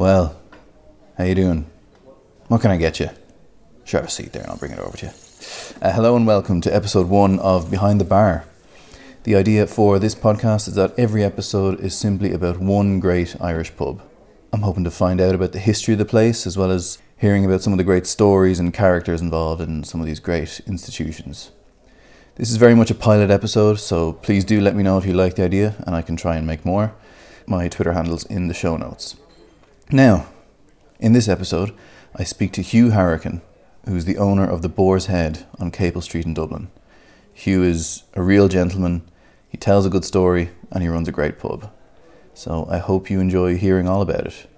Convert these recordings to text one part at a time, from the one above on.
Well, how you doing? What can I get you? Sure, have a seat there and I'll bring it over to you. Hello and welcome to episode 1 of Behind the Bar. The idea for this podcast is that every episode is simply about one great Irish pub. I'm hoping to find out about the history of the place, as well as hearing about some of the great stories and characters involved in some of these great institutions. This is very much a pilot episode, so please do let me know if you like the idea, and I can try and make more. My Twitter handle's in the show notes. Now, in this episode, I speak to Hugh Harrigan, who's the owner of The Boar's Head on Capel Street in Dublin. Hugh is a real gentleman, he tells a good story, and he runs a great pub. So I hope you enjoy hearing all about it.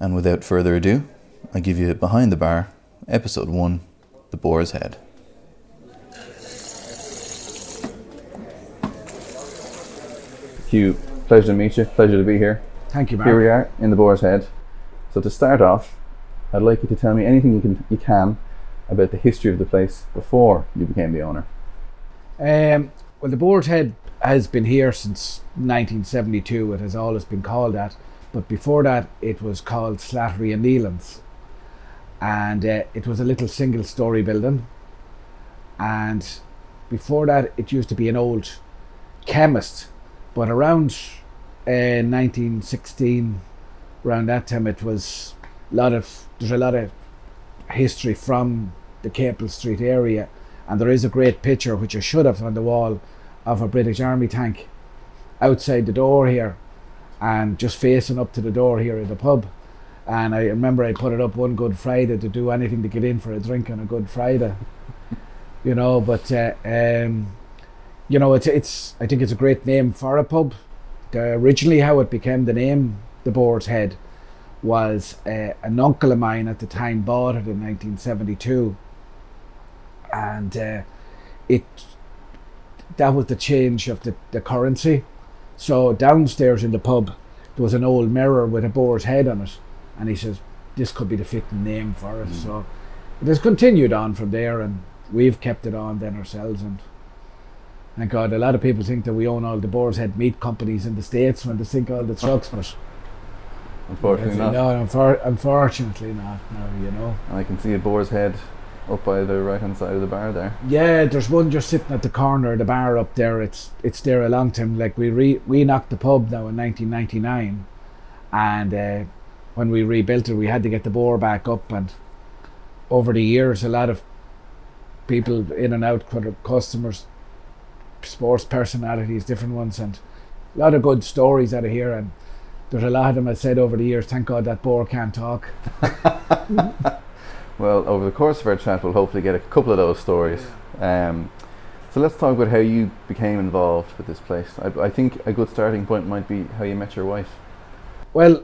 And without further ado, I give you Behind the Bar, Episode 1, The Boar's Head. Hugh, pleasure to meet you, pleasure to be here. Thank you, Mark. Here we are in The Boar's Head. So to start off, I'd like you to tell me anything you can about the history of the place before you became the owner. Well, The Boar's Head has been here since 1972. It has always been called that, but before that it was called Slattery and Nealon's, and it was a little single story building. And before that it used to be an old chemist, but around 1916, around that time, it was there's a lot of history from the Capel Street area, and there is a great picture which I should have on the wall of a British Army tank outside the door here, and just facing up to the door here in the pub. And I remember I put it up one Good Friday to do anything to get in for a drink on a Good Friday, you know. But you know, it's I think it's a great name for a pub. Originally, how it became the name The Boar's Head was an uncle of mine at the time bought it in 1972, and that was the change of the currency. So downstairs in the pub there was an old mirror with a boar's head on it, and he says this could be the fitting name for it. So it has continued on from there, and we've kept it on then ourselves. And thank God, a lot of people think that we own all the Boar's Head meat companies in the States when they sink all the trucks, but unfortunately not. No, unfortunately not, no, you know. And I can see a Boar's Head up by the right hand side of the bar there. Yeah, there's one just sitting at the corner of the bar up there. It's there a long time. Like we knocked the pub now in 1999, and when we rebuilt it we had to get the bar back up. And over the years a lot of people in and out, customers, sports personalities, different ones, and a lot of good stories out of here. And there's a lot of them I said over the years, thank God that bar can't talk. Well, over the course of our chat, we'll hopefully get a couple of those stories. So let's talk about how you became involved with this place. I think a good starting point might be how you met your wife. Well,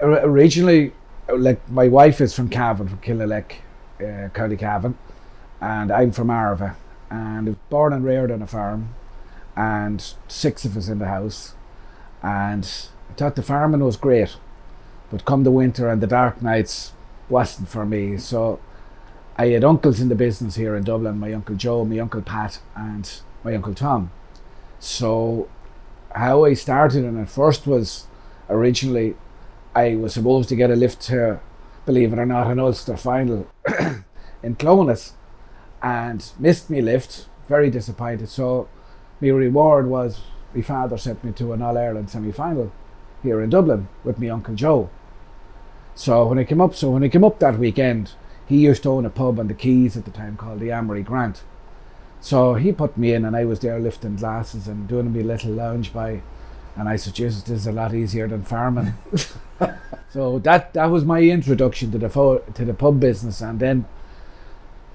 originally, like, my wife is from Cavan, from Killalec, County Cavan, and I'm from Arava. And I was born and reared on a farm, and 6 of us in the house. And I thought the farming was great, but come the winter and the dark nights, wasn't for me. So I had uncles in the business here in Dublin, my Uncle Joe, my Uncle Pat and my Uncle Tom. So how I started and at first was, originally I was supposed to get a lift to, believe it or not, an Ulster final in Clonus, and missed me lift, very disappointed. So my reward was my father sent me to an All-Ireland semi-final here in Dublin with my Uncle Joe. So when he came up that weekend, he used to own a pub on the Keys at the time called the Amory Grant. So he put me in, and I was there lifting glasses and doing my little lounge by, and I said, Jesus, this is a lot easier than farming. So that was my introduction to the pub business. And then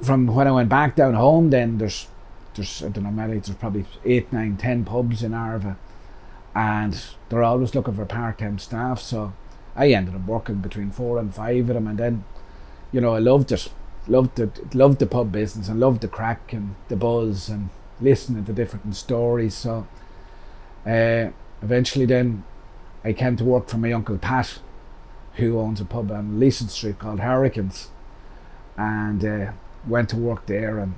from when I went back down home, then there's I don't know, maybe there's probably 8, 9, 10 pubs in Arva, and they're always looking for part-time staff. So I ended up working between 4 and 5 of them, and then, you know, I loved it. Loved the pub business and loved the crack and the buzz and listening to different stories. So eventually then I came to work for my Uncle Pat, who owns a pub on Leeson Street called Harrigan's, and went to work there. And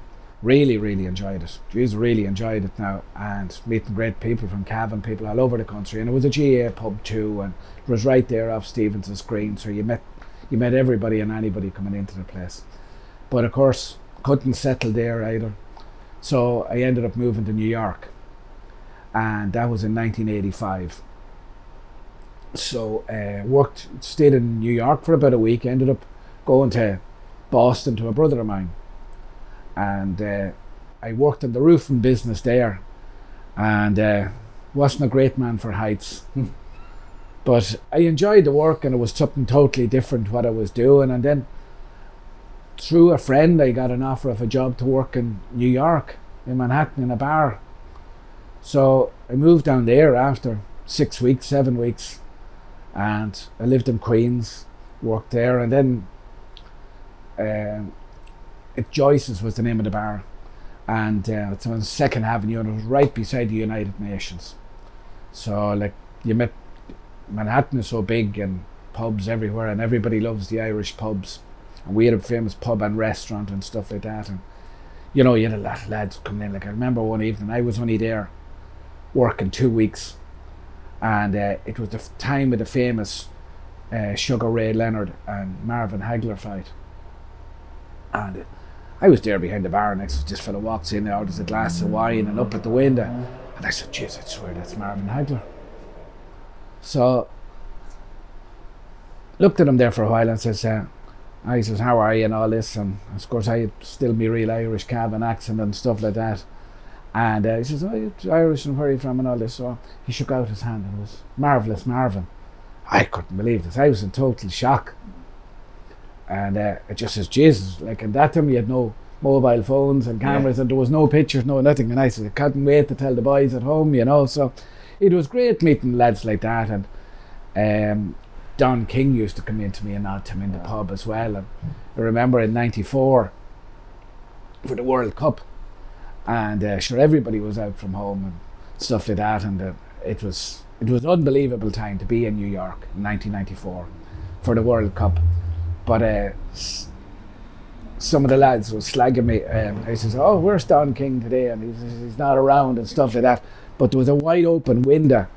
really, really enjoyed it. Jeez, really enjoyed it now, and meeting great people from Cavan, people all over the country. And it was a GAA pub too, and it was right there off Stevenson's Green, so you met everybody and anybody coming into the place. But of course, couldn't settle there either. So I ended up moving to New York, and that was in 1985. So stayed in New York for about a week, ended up going to Boston to a brother of mine. And I worked in the roofing business there, and wasn't a great man for heights. But I enjoyed the work, and it was something totally different what I was doing. And then through a friend, I got an offer of a job to work in New York, in Manhattan, in a bar. So I moved down there after 6 weeks, 7 weeks, and I lived in Queens, worked there, and then Joyce's was the name of the bar, and it's on 2nd Avenue, and it was right beside the United Nations. So like you met, Manhattan is so big and pubs everywhere, and everybody loves the Irish pubs, and we had a famous pub and restaurant and stuff like that. And you know, you had a lot of lads coming in. Like I remember one evening, I was only there working 2 weeks, and it was the time of the famous Sugar Ray Leonard and Marvin Hagler fight. And I was there behind the bar, and this fella walks in, there orders a glass of wine, and up at the window, and I said, "Jeez, I swear that's Marvin Hagler." So looked at him there for a while and says, "I says, how are you?" and all this, and of course I had still my real Irish Cavan accent and stuff like that. And he says, "Oh, you're Irish, and where are you from?" and all this. So he shook out his hand, and it was marvellous Marvin. I couldn't believe this. I was in total shock. And it just says, Jesus, like at that time you had no mobile phones and cameras, and there was no pictures, no nothing. And I said, I couldn't wait to tell the boys at home, you know. So it was great meeting lads like that. And Don King used to come in to me and nod to him in the pub as well. And I remember in '94 for the World Cup, and sure everybody was out from home and stuff like that. And it was an unbelievable time to be in New York in 1994 for the World Cup. But some of the lads were slagging me. I says, "Oh, where's Don King today?" And he says, "He's not around," and stuff like that. But there was a wide open window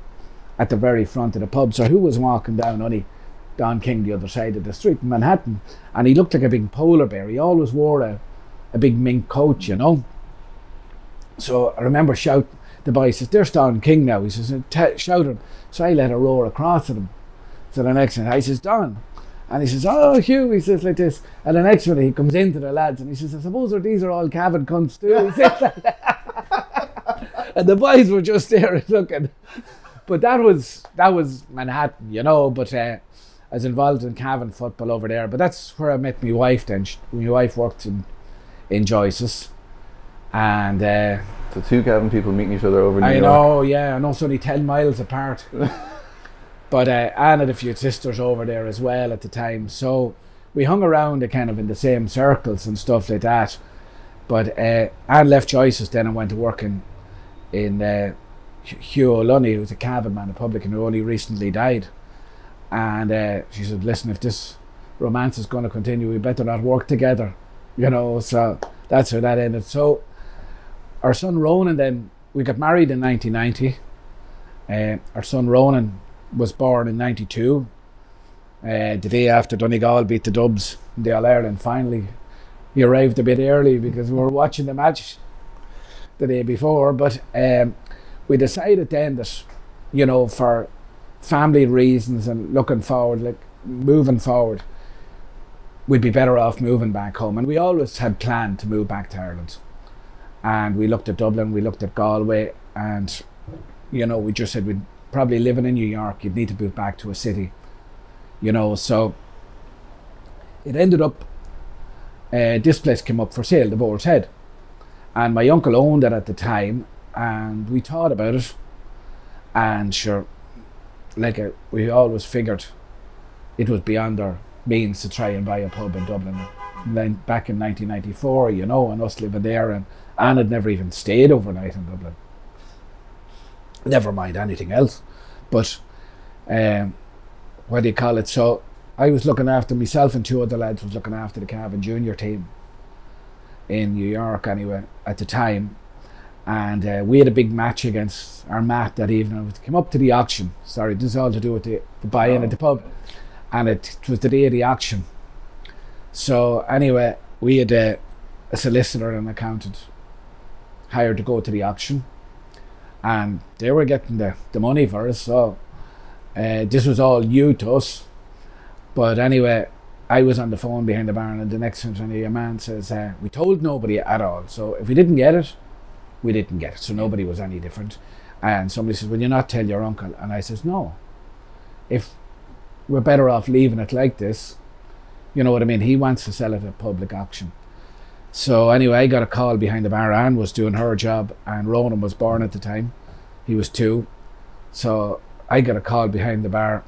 at the very front of the pub. So who was walking down? Only Don King, the other side of the street in Manhattan. And he looked like a big polar bear. He always wore a big mink coat, you know. So I remember shouting. The boy says, "There's Don King now." He says, shouting. So I let her roar across at him. So the next thing, I says, "Don." And he says, "Oh, Hugh," he says like this. And the next one, he comes into the lads and he says, "I suppose these are all Cavan cunts too." He says like that. And the boys were just there looking. But that was Manhattan, you know. But I was involved in Cavan football over there. But that's where I met my wife then. My wife worked in Joyce's. And so two Cavan people meeting each other over in New York. I know, yeah. I know it's only 10 miles apart. But Anne had a few sisters over there as well at the time, so we hung around kind of in the same circles and stuff like that. But Anne left Joyce's then and went to work in Hugh O'Lunny, who was a Cavan man, a publican who only recently died. And she said, "Listen, if this romance is going to continue, we better not work together," you know. So that's how that ended. So our son Ronan then, we got married in 1990. Our son Ronan was born in 92, the day after Donegal beat the Dubs in the All-Ireland finally. He arrived a bit early because we were watching the match the day before, but we decided then that, you know, for family reasons and looking forward, like moving forward, we'd be better off moving back home. And we always had planned to move back to Ireland, and we looked at Dublin, we looked at Galway, and you know, we just said we'd probably living in New York, you'd need to move back to a city, you know. So it ended up, this place came up for sale, The Boar's Head, and my uncle owned it at the time, and we thought about it, and sure, like we always figured it was beyond our means to try and buy a pub in Dublin. And then back in 1994, you know, and us living there, and Anne had never even stayed overnight in Dublin. Never mind anything else, but what do you call it? So I was looking after myself, and two other lads was looking after the Cavan junior team, in New York anyway at the time, and we had a big match against Armagh that evening. It came up to the auction. Sorry, this is all to do with the buy-in at the pub, and it was the day of the auction. So anyway, we had a solicitor and an accountant hired to go to the auction, and they were getting the money for us, so this was all new to us. But anyway, I was on the phone behind the bar, and the next thing your man says, we told nobody at all, so if we didn't get it, we didn't get it, so nobody was any different. And somebody says, will you not tell your uncle? And I says, no, if we're better off leaving it like this, you know what I mean, he wants to sell it at public auction. So anyway, I got a call behind the bar. Anne was doing her job, and Ronan was born at the time. He was 2. So I got a call behind the bar.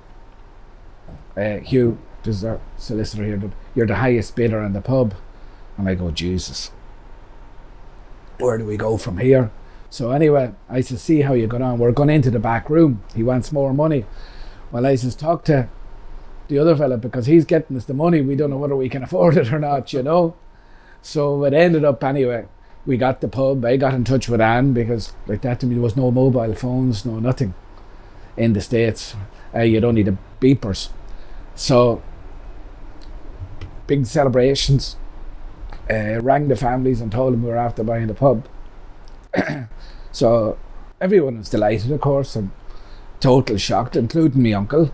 Hugh, this is our solicitor here, you're the highest bidder in the pub. And I go, Jesus, where do we go from here? So anyway, I said, see how you got on. We're going into the back room. He wants more money. Well, I says, talk to the other fella, because he's getting us the money. We don't know whether we can afford it or not, you know. So it ended up anyway, we got the pub. I got in touch with Anne, because like that to me, there was no mobile phones, no nothing in the States. You'd only the beepers. So big celebrations, rang the families and told them we were after buying the pub. So everyone was delighted, of course, and total shocked, including my uncle.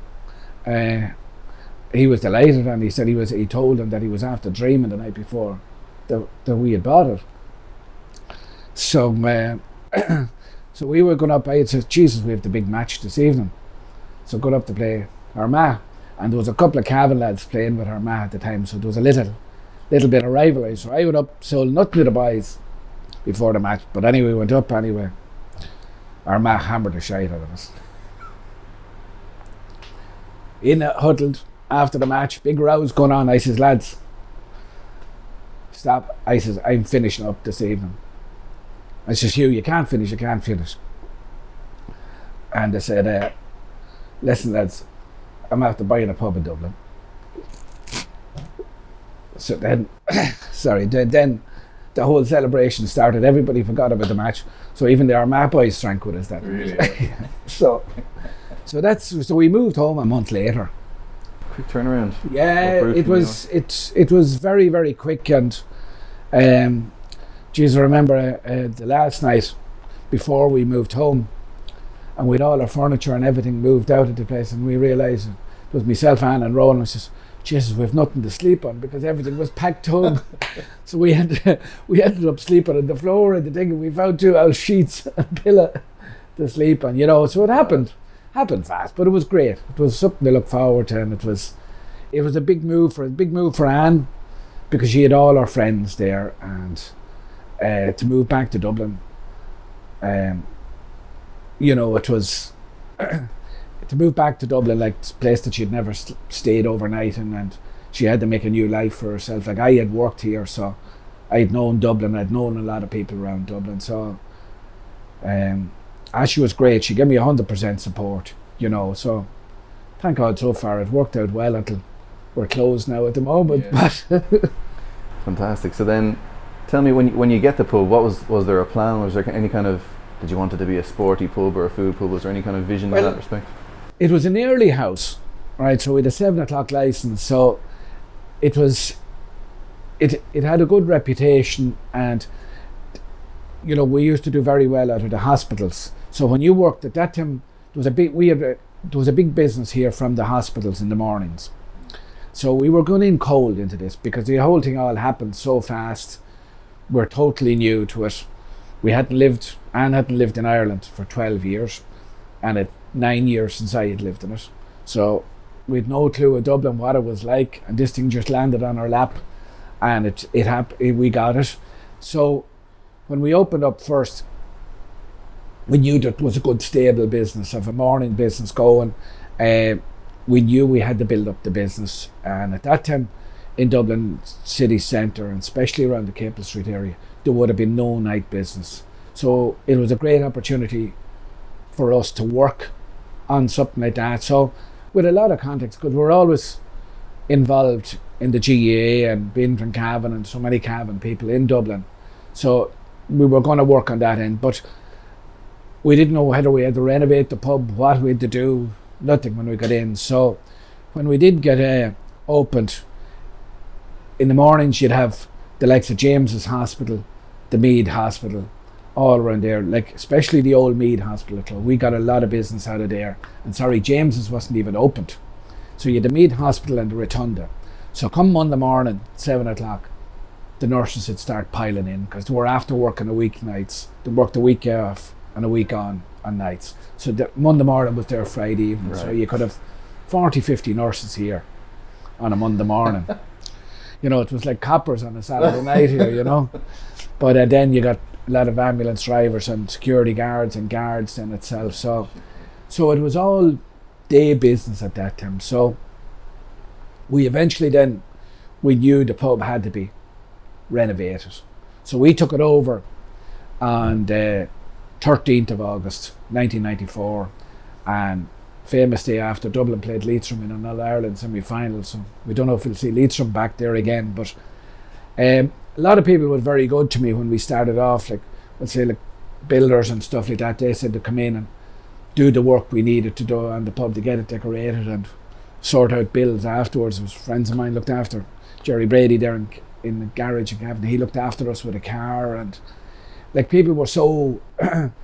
He was delighted, and he said he told them that he was after dreaming the night before that we had bought it. So so we were going up. I had said, Jesus, we have the big match this evening. So going up to play Armagh, and there was a couple of Cavan lads playing with Armagh at the time, so there was a little bit of rivalry. So I went up, sold nothing to the boys before the match, but anyway, went up anyway. Armagh hammered the shite out of us. In huddled after the match, big rows going on. I says, lads, stop. I says, I'm finishing up this evening. I says, Hugh, you can't finish. And they said, listen lads, I'm after buying a pub in Dublin. So then, then the whole celebration started. Everybody forgot about the match. So even the Armagh boys drank with us that really? So we moved home a month later. Quick turnaround. Yeah, it was very, very quick. And geez, I remember the last night before we moved home, and we'd all our furniture and everything moved out of the place, and we realised, it was myself, Anne and Rowan, was just, Jesus, we have nothing to sleep on, because everything was packed home. So we ended up sleeping on the floor and the thing, and we found 2 old sheets and pillow to sleep on, you know. So it happened fast, but it was great. It was something to look forward to, and it was a big move for Anne, because she had all her friends there, and to move back to Dublin, you know, it was to move back to Dublin, like a place that she'd never stayed overnight in, and she had to make a new life for herself. Like I had worked here, so I'd known Dublin, I'd known a lot of people around Dublin, so she was great. She gave me 100% support, you know, so thank God so far it worked out well until we're closed now at the moment. Yeah. But fantastic. So then tell me, when you get the pub, what was there a plan? Was there any kind of, did you want it to be a sporty pub or a food pub? Was there any kind of vision in that respect? It was an early house, right? So we had a 7:00 license, so it was, it had a good reputation, and you know, we used to do very well out of the hospitals. So when you worked at that time, there was a big business here from the hospitals in the mornings. So we were going in cold into this, because the whole thing all happened so fast. We're totally new to it. Anne hadn't lived in Ireland for 12 years, and it 9 years since I had lived in it. So we'd no clue of Dublin, what it was like, and this thing just landed on our lap, and we got it. So when we opened up first, we knew that was a good stable business, of a morning business going. We knew we had to build up the business, and at that time in Dublin city centre, and especially around the Capel Street area, there would have been no night business. So it was a great opportunity for us to work on something like that. So with a lot of context, because we're always involved in the GAA and being from Cavan and so many Cavan people in Dublin. So we were going to work on that end, but we didn't know whether we had to renovate the pub, what we had to do, nothing when we got in. So when we did get opened, in the mornings you'd have the likes of James's Hospital, the Mead Hospital, all around there, like especially the old Mead Hospital. We got a lot of business out of there. And sorry, James's wasn't even opened. So you had the Mead Hospital and the Rotunda. So come Monday morning, 7 o'clock, the nurses would start piling in because they were after work on the weeknights. They worked the week off and a week on nights. So the Monday morning was there Friday evening. Right. So you could have 40, 50 nurses here on a Monday morning. You know, it was like coppers on a Saturday night here, you know. But then you got a lot of ambulance drivers and security guards and guards in itself. So it was all day business at that time. So we eventually then, we knew the pub had to be renovated. So we took it over on the 13th of August, 1994. And famous day after, Dublin played Leitrim in an All-Ireland semi-final. So we don't know if we'll see Leitrim back there again, but a lot of people were very good to me when we started off, like let's say like builders and stuff like that. They said to come in and do the work we needed to do on the pub to get it decorated and sort out bills afterwards. It was friends of mine looked after Jerry Brady there in the garage in Cavan. He looked after us with a car, and like people were so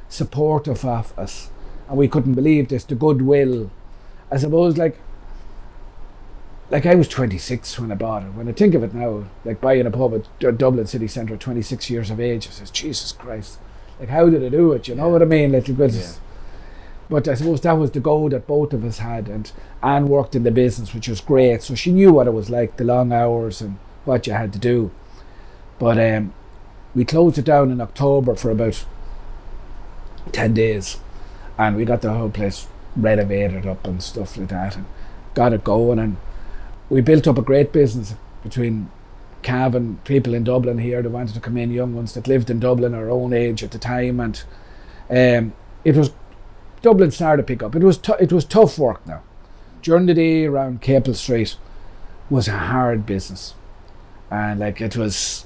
supportive of us, and we couldn't believe this, the goodwill. I suppose like I was 26 when I bought it. When I think of it now, like buying a pub at Dublin city centre at 26 years of age, I says, Jesus Christ, like how did I do it? You know what I mean? Little good. Yeah. But I suppose that was the goal that both of us had, and Anne worked in the business, which was great. So she knew what it was like, the long hours and what you had to do. But we closed it down in October for about 10 days. And we got the whole place renovated up and stuff like that and got it going. And we built up a great business between Cavan, people in Dublin here that wanted to come in, young ones that lived in Dublin, our own age at the time. And it was, Dublin started to pick up. It was tough work now. During the day around Capel Street was a hard business. And like it was,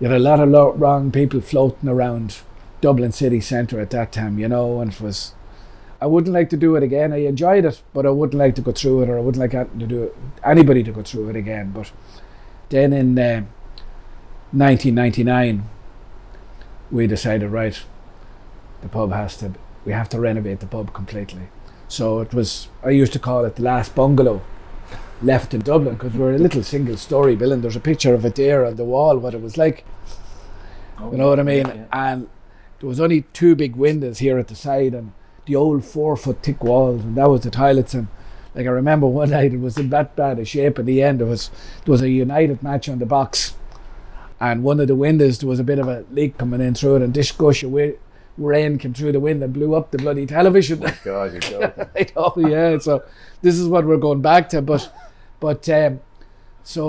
you had a lot of wrong people floating around Dublin city centre at that time, you know, and it was, I wouldn't like to do it again. I enjoyed it, but I wouldn't like to go through it, or I wouldn't like to do it, anybody to go through it again. But then in 1999, we decided, right, the pub we have to renovate the pub completely. So it was, I used to call it the last bungalow left in Dublin, because we're a little single story building. There's a picture of it there on the wall, what it was like. Oh, you know what I mean? Yeah. And there was only two big windows here at the side, and the old 4 foot thick walls, and that was the toilets. And like I remember one night, it was in that bad a shape. In the end, there was a United match on the box, and one of the windows, there was a bit of a leak coming in through it, and this gush of rain came through the window and blew up the bloody television. Oh God, you're joking. I know, yeah. So this is what we're going back to, but so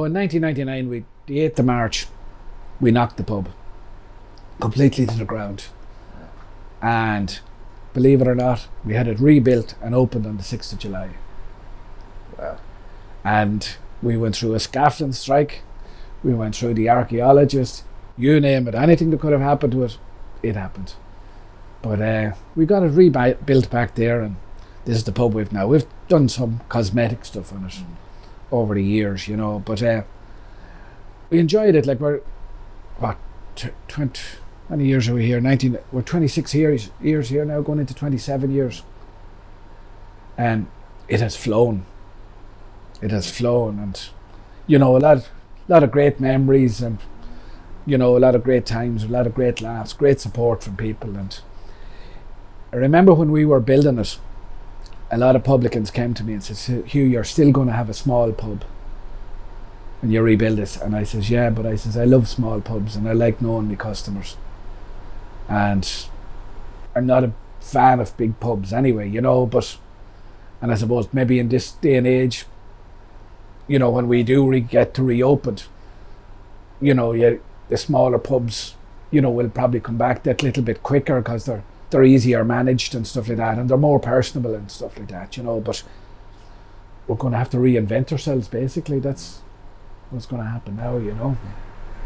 in 1999, the 8th of March, we knocked the pub completely to the ground. And believe it or not, we had it rebuilt and opened on the 6th of July. Wow. And we went through a scaffolding strike. We went through the archaeologists, you name it, anything that could have happened to it, it happened. But we got it rebuilt back there, and this is the pub we've now. We've done some cosmetic stuff on it over the years, you know, but we enjoyed it. Like we're, what, 20, many years are we here? 19, we're 26 years here now, going into 27 years. And it has flown. It has flown, and you know, a lot of great memories, and you know, a lot of great times, a lot of great laughs, great support from people. And I remember when we were building it, a lot of publicans came to me and said, Hugh, you're still going to have a small pub when you rebuild this. And I says, yeah, but I says, I love small pubs and I like knowing my customers. And I'm not a fan of big pubs anyway, you know, but, and I suppose maybe in this day and age, you know, when we do get to reopen, you know, the smaller pubs, you know, will probably come back that little bit quicker because they're easier managed and stuff like that, and they're more personable and stuff like that, you know, but we're going to have to reinvent ourselves basically. That's what's going to happen now, you know.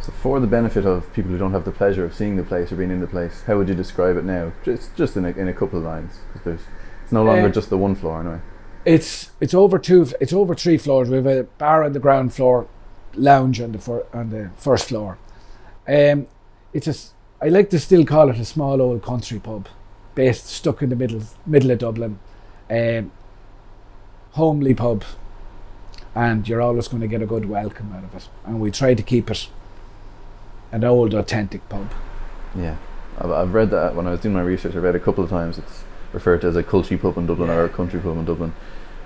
So for the benefit of people who don't have the pleasure of seeing the place or being in the place, how would you describe it now? Just in a couple of lines. It's no longer just the one floor anyway. It's over three floors. We have a bar on the ground floor, lounge on the first floor. I like to still call it a small old country pub, stuck in the middle of Dublin. Homely pub, and you're always going to get a good welcome out of it. And we try to keep it an old, authentic pub. Yeah, I've read that when I was doing my research. I read a couple of times it's referred to as a culture pub in Dublin or a country pub in Dublin,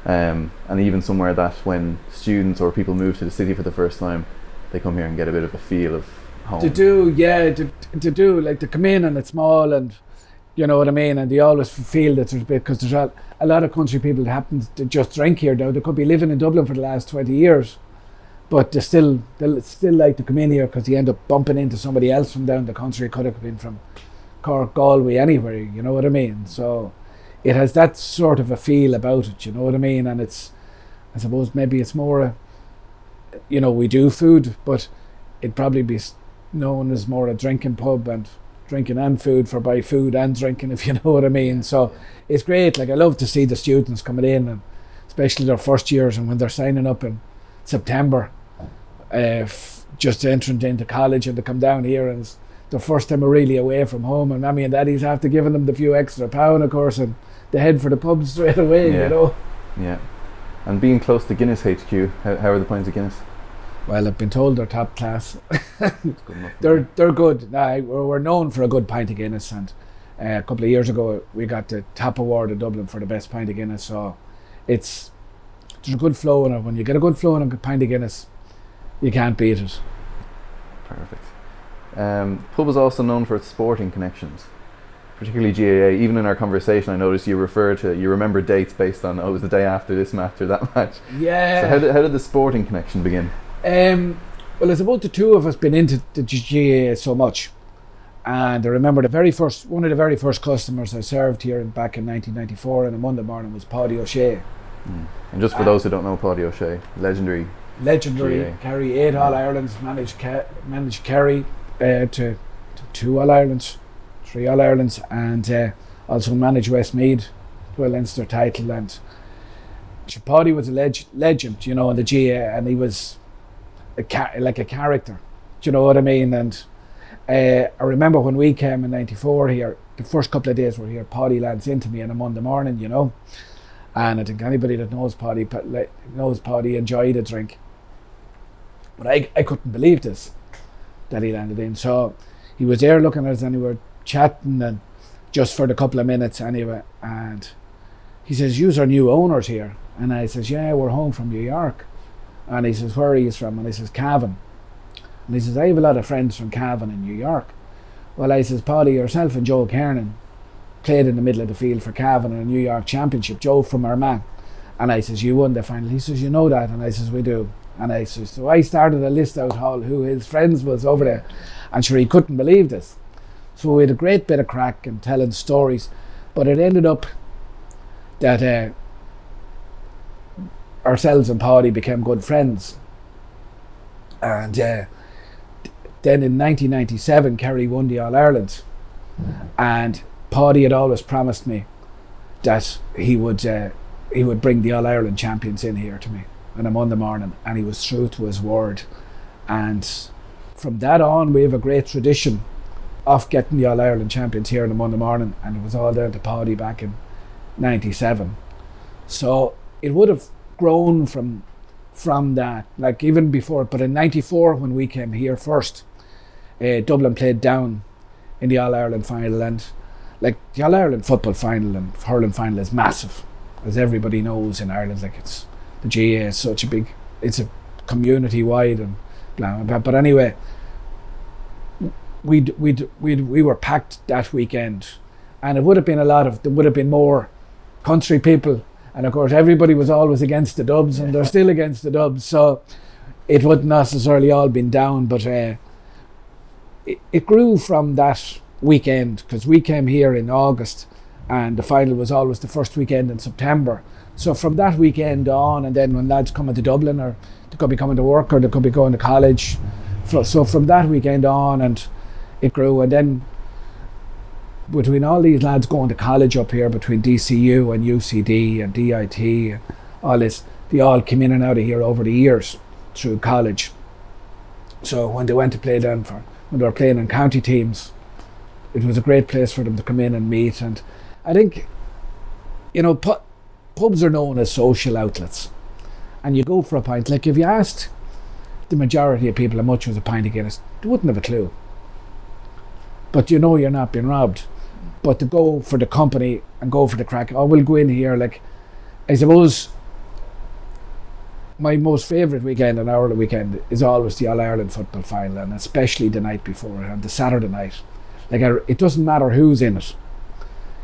and even somewhere that when students or people move to the city for the first time, they come here and get a bit of a feel of home. They come in and it's small and. You know what I mean, and they always feel that there's a bit, because there's a lot of country people that happen to just drink here now. They could be living in Dublin for the last 20 years, but they still like to come in here because they end up bumping into somebody else from down the country. Could have been from Cork, Galway, anywhere. You know what I mean. So it has that sort of a feel about it. You know what I mean, and it's, I suppose maybe it's more, you know, we do food, but it'd probably be known as more a drinking pub and. Drinking and food for buy food and drinking, if you know what I mean. So it's great. Like I love to see the students coming in, and especially their first years, and when they're signing up in September, just entering into college, and to come down here and it's the first time really away from home, and Mammy and Daddy's have to give them the few extra pound, of course, and they head for the pub straight away. Yeah. You know. Yeah. And being close to Guinness HQ, how are the pints of Guinness? Well, I've been told they're top class. They're good. We're known for a good pint of Guinness, and a couple of years ago we got the top award in Dublin for the best pint of Guinness. So there's a good flow in it. When you get a good flow in a pint of Guinness, you can't beat it. Perfect. Pub is also known for its sporting connections, particularly GAA. Even in our conversation, I noticed you remember dates based on it was the day after this match or that match. Yeah. So how did the sporting connection begin? Well, I suppose the two of us been into the GAA so much, and I remember one of the very first customers I served here back in 1994 on a Monday morning was Páidí Ó Sé. Mm. And just for those who don't know Páidí Ó Sé, legendary GAA. Kerry 8 All-Irelands, managed Kerry to 2 All-Irelands, 3 All-Irelands, and also managed Westmead to a Leinster title. And Páidí was a legend, you know, in the GAA, and he was like a character, do you know what I mean? And I remember when we came in 94 here, the first couple of days we were here, Páidí lads into me on a Monday morning, you know. And I think anybody that knows Páidí enjoyed a drink. But I couldn't believe this, that he landed in. So he was there looking at us and we were chatting, and just for the couple of minutes anyway. And he says, "You're new owners here." And I says, "Yeah, we're home from New York." And he says, "Where are you from?" And I says, "Cavan." And he says, "I have a lot of friends from Cavan in New York." Well, I says, "Paddy, yourself and Joe Kernan played in the middle of the field for Cavan in a New York championship, Joe from Armagh." And I says, "You won the final." He says, "You know that?" And I says, "We do." And I says, so I started a list out all who his friends was over there. And sure, he couldn't believe this. So we had a great bit of crack and telling stories. But it ended up that ourselves and Páidí became good friends, and then in 1997 Kerry won the All-Ireland, and Páidí had always promised me that he would bring the All-Ireland champions in here to me on a Monday morning, and he was true to his word. And from that on we have a great tradition of getting the All-Ireland champions here on a Monday morning, and it was all down to Páidí back in 97. So it would have grown from that, like even before. But in 94 when we came here first, Dublin played down in the All-Ireland final, and like the All-Ireland football final and hurling final is massive, as everybody knows in Ireland. Like it's the GAA is such a big, it's a community wide and blah blah. But anyway, we were packed that weekend, and it would have been more country people. And of course, everybody was always against the Dubs, and they're still against the Dubs. So it wouldn't necessarily all been down, but it grew from that weekend, because we came here in August, and the final was always the first weekend in September. So from that weekend on, and then when lads come into Dublin or They could be coming to work or they could be going to college. So from that weekend on, and it grew. And then between all these lads going to college up here, between DCU and UCD and DIT, all this, they all came in and out of here over the years through college. So when they went to play then, when they were playing in county teams, it was a great place for them to come in and meet. And I think, you know, pubs are known as social outlets. And you go for a pint, like if you asked the majority of people how much was a pint of Guinness, they wouldn't have a clue. But you know you're not being robbed. But to go for the company and go for the crack, oh, we'll go in here, like, I suppose my most favourite weekend and hourly weekend is always the All-Ireland football final, and especially the night before it, on the Saturday night. Like, it doesn't matter who's in it,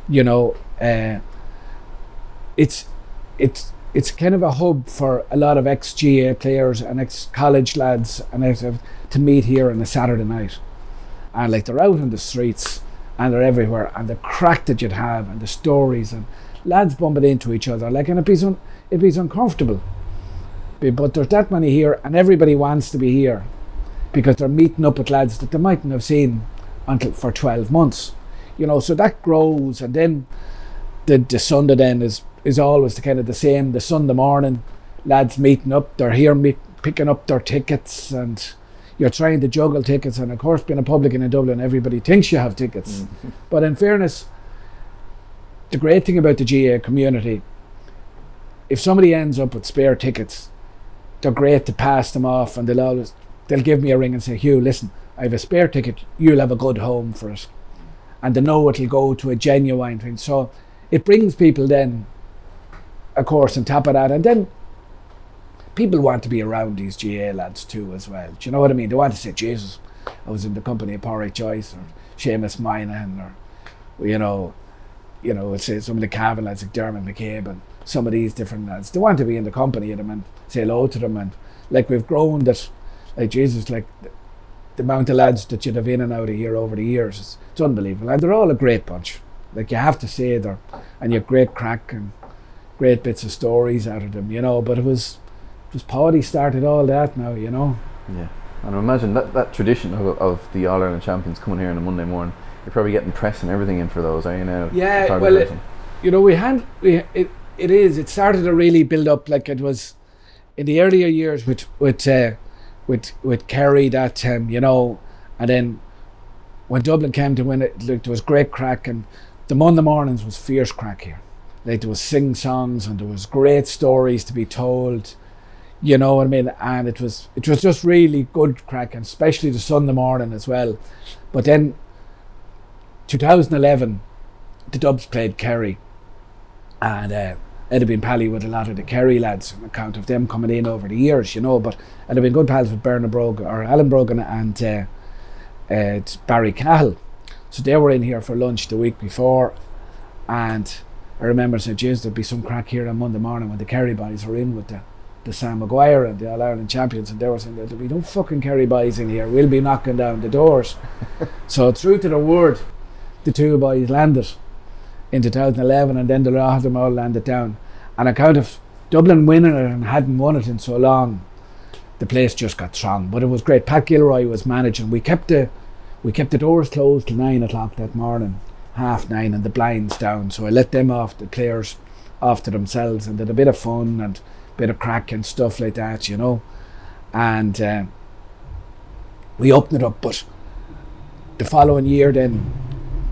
you know. It's kind of a hub for a lot of ex-GA players and ex-college lads and to meet here on a Saturday night. And like, they're out on the streets and they're everywhere, and the crack that you'd have and the stories and lads bumping into each other, like, and it'd be uncomfortable. But there's that many here, and everybody wants to be here because they're meeting up with lads that they mightn't have seen until for 12 months, you know. So that grows, and then the Sunday then is always the kind of the same. The Sunday morning, lads meeting up, they're here picking up their tickets, and you're trying to juggle tickets. And of course, being a publican in Dublin, everybody thinks you have tickets. Mm-hmm. But in fairness, the great thing about the GAA community, if somebody ends up with spare tickets, they're great to pass them off, and they'll give me a ring and say, Hugh, listen, I have a spare ticket, you'll have a good home for it. And they know it'll go to a genuine thing. So it brings people then, of course, on top of that. And then people want to be around these GA lads too as well. Do you know what I mean? They want to say, Jesus, I was in the company of Páidí Joyce or Seamus Minan, or, you know, it's some of the Cavan lads like Dermot McCabe and some of these different lads. They want to be in the company of them and say hello to them. And like, we've grown that, like, Jesus, like, the amount of lads that you'd have in and out of here over the years, it's unbelievable. And they're all a great bunch, like, you have to say they're, and you have great crack and great bits of stories out of them, you know. But it was Páidí started all that now, you know. Yeah, and I imagine that tradition of the All-Ireland champions coming here on a Monday morning, you're probably getting press and everything in for those, are you now? Yeah, well, it started to really build up. Like, it was in the earlier years with Kerry that time, you know. And then when Dublin came to win it, look, there was great crack, and the Monday mornings was fierce crack here. Like, there was sing songs and there was great stories to be told, you know what I mean. And it was just really good crack, and especially the Sunday morning as well. But then 2011, the Dubs played Kerry, and I'd have been pally with a lot of the Kerry lads on account of them coming in over the years, you know. But I'd have been good pals with Bernard Brogan or Alan Brogan and Barry Cahill. So they were in here for lunch the week before, and I remember saying, geez, there'd be some crack here on Monday morning when the Kerry boys were in with the Sam Maguire and the All-Ireland champions. And they were saying, there'll be no fucking Kerry boys in here, we'll be knocking down the doors. So true to the word, the two boys landed in 2011, and then the lot of them all landed down. And on account of Dublin winning it and hadn't won it in so long, the place just got strong. But it was great. Pat Gilroy was managing. We kept the doors closed till 9 o'clock that morning, 9:30, and the blinds down. So I let them off, the players off to themselves, and did a bit of fun and a bit of crack and stuff like that, you know. And we opened it up. But the following year then,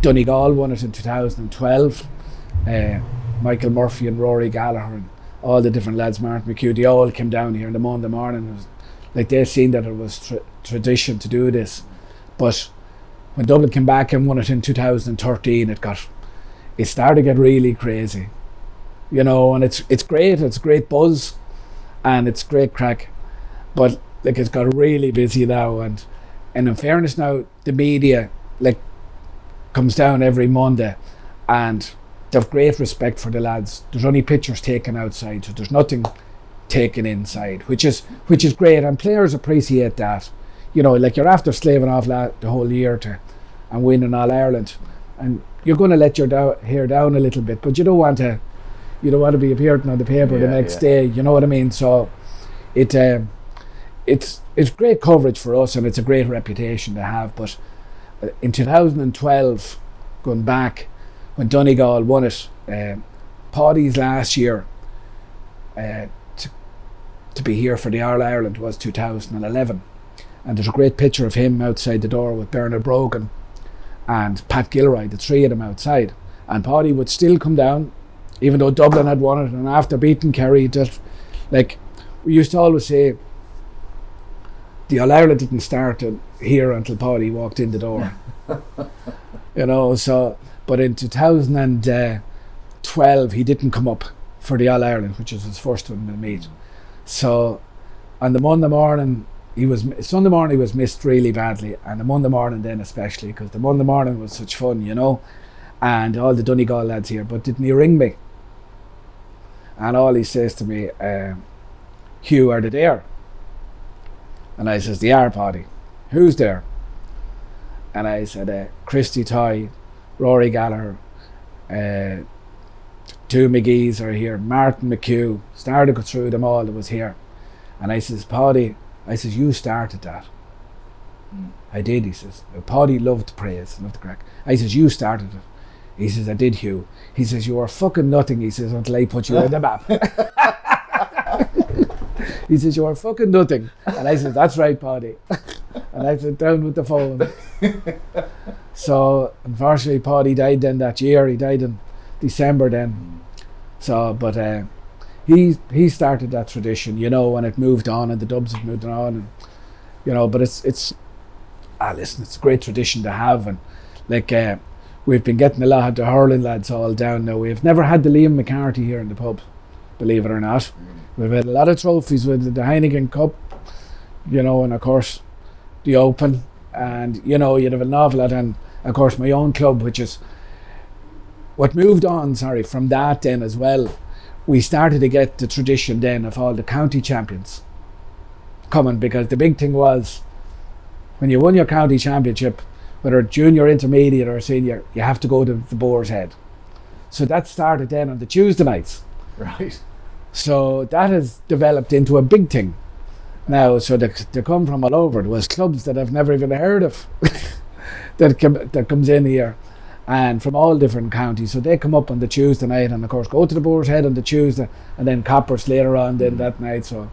Donegal won it in 2012. Michael Murphy and Rory Gallagher and all the different lads, Martin McHugh, they all came down here in the Monday morning. It was, like, they seen that it was tradition to do this. But when Dublin came back and won it in 2013, it started to get really crazy, you know. And it's great. It's great buzz, and it's great crack. But like, it's got really busy now, and in fairness now, the media, like, comes down every Monday, and they have great respect for the lads. There's only pictures taken outside, so there's nothing taken inside, which is great, and players appreciate that. You know, like, you're after slaving off the whole year and winning All-Ireland, and you're going to let your hair down a little bit, but you don't want to be appearing on the paper the next day, you know what I mean. So it it's great coverage for us, and it's a great reputation to have. But in 2012, going back when Donegal won it, Páidí's last year to be here for the All-Ireland was 2011, and there's a great picture of him outside the door with Bernard Brogan and Pat Gilroy, the three of them outside. And Páidí would still come down, even though Dublin had won it, and after beating Kerry, just like we used to always say, the All-Ireland didn't start here until Páidí walked in the door. You know, so, but in 2012 he didn't come up for the All-Ireland, which was his first one to meet. So on the Sunday morning he was missed really badly, and the Monday morning then especially, because the Monday morning was such fun, you know, and all the Donegal lads here. But didn't he ring me? And all he says to me, Hugh, are they there? And I says, they are, Páidí. Who's there? And I said, Christy Toy, Rory Gallagher, two McGee's are here, Martin McHugh, started to go through them all that was here. And I says, Páidí, I says, you started that. I did, he says. Páidí loved praise, loved the crack. I says, you started it. He says, I did, Hugh. He says, you are fucking nothing, he says, until I put you on the map. He says, you are fucking nothing. And I said, that's right, Páidí. And I said, down with the phone. So, unfortunately, Páidí died then that year. He died in December then. So, but he started that tradition, you know, and it moved on, and the Dubs have moved on, and, you know, but it's a great tradition to have. And like, we've been getting a lot of the hurling lads all down now. We've never had the Liam McCarthy here in the pub, believe it or not. We've had a lot of trophies with the Heineken Cup, you know, and of course the Open, and you know, you'd have an awful lot, and of course my own club, which is what moved on, from that then as well. We started to get the tradition then of all the county champions coming, because the big thing was when you won your county championship, whether junior, intermediate or senior, you have to go to the Boar's Head. So that started then on the Tuesday nights. Right. So that has developed into a big thing now. So they come from all over. It was clubs that I've never even heard of that comes in here, and from all different counties. So they come up on the Tuesday night, and of course go to the Boar's Head on the Tuesday, and then Coppers later on then that night. So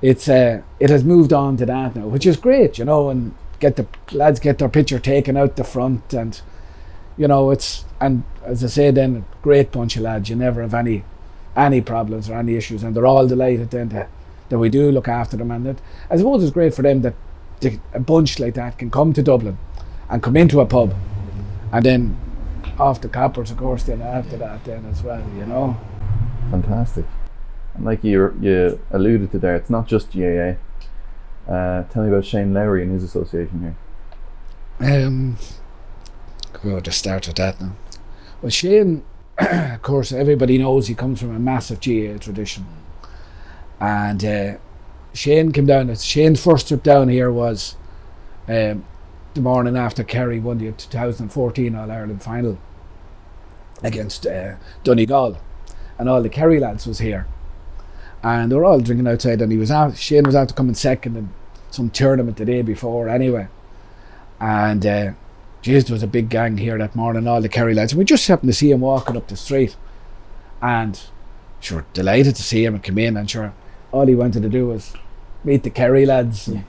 it's it has moved on to that now, which is great, you know, and get the lads get their picture taken out the front, and you know, it's, and as I say then, great bunch of lads. You never have any problems or any issues, and they're all delighted then that we do look after them. And that, I suppose, it's great for them that a bunch like that can come to Dublin and come into a pub, and then off the Coppers, of course, then after that then as well, you know. Fantastic. And like you alluded to there, it's not just GAA. Tell me about Shane Lowry and his association here. We'll just start with that now. Well, Shane, of course, everybody knows he comes from a massive GAA tradition, and Shane came down. Shane's first trip down here was the morning after Kerry won the 2014 All-Ireland final against Donegal, and all the Kerry lads was here, and they were all drinking outside, and Shane was after coming second in some tournament the day before anyway, and there was a big gang here that morning, all the Kerry lads. And we just happened to see him walking up the street, and sure, delighted to see him and come in, and sure, all he wanted to do was meet the Kerry lads, and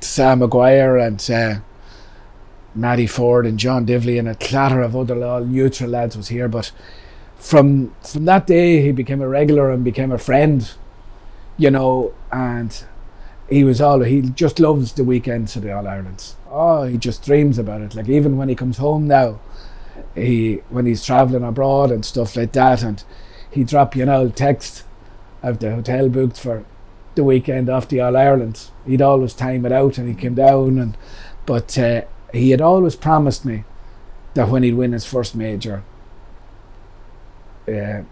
Sam Maguire and Matty Ford and John Divley, and a clatter of other all neutral lads was here. But from that day he became a regular and became a friend, you know, and he just loves the weekends of the All-Irelands. Oh, he just dreams about it. Like, even when he comes home now, when he's travelling abroad and stuff like that, and he drop you an old text of the hotel booked for the weekend off the All-Irelands. He'd always time it out, and he came down, but he had always promised me that when he'd win his first major, it'd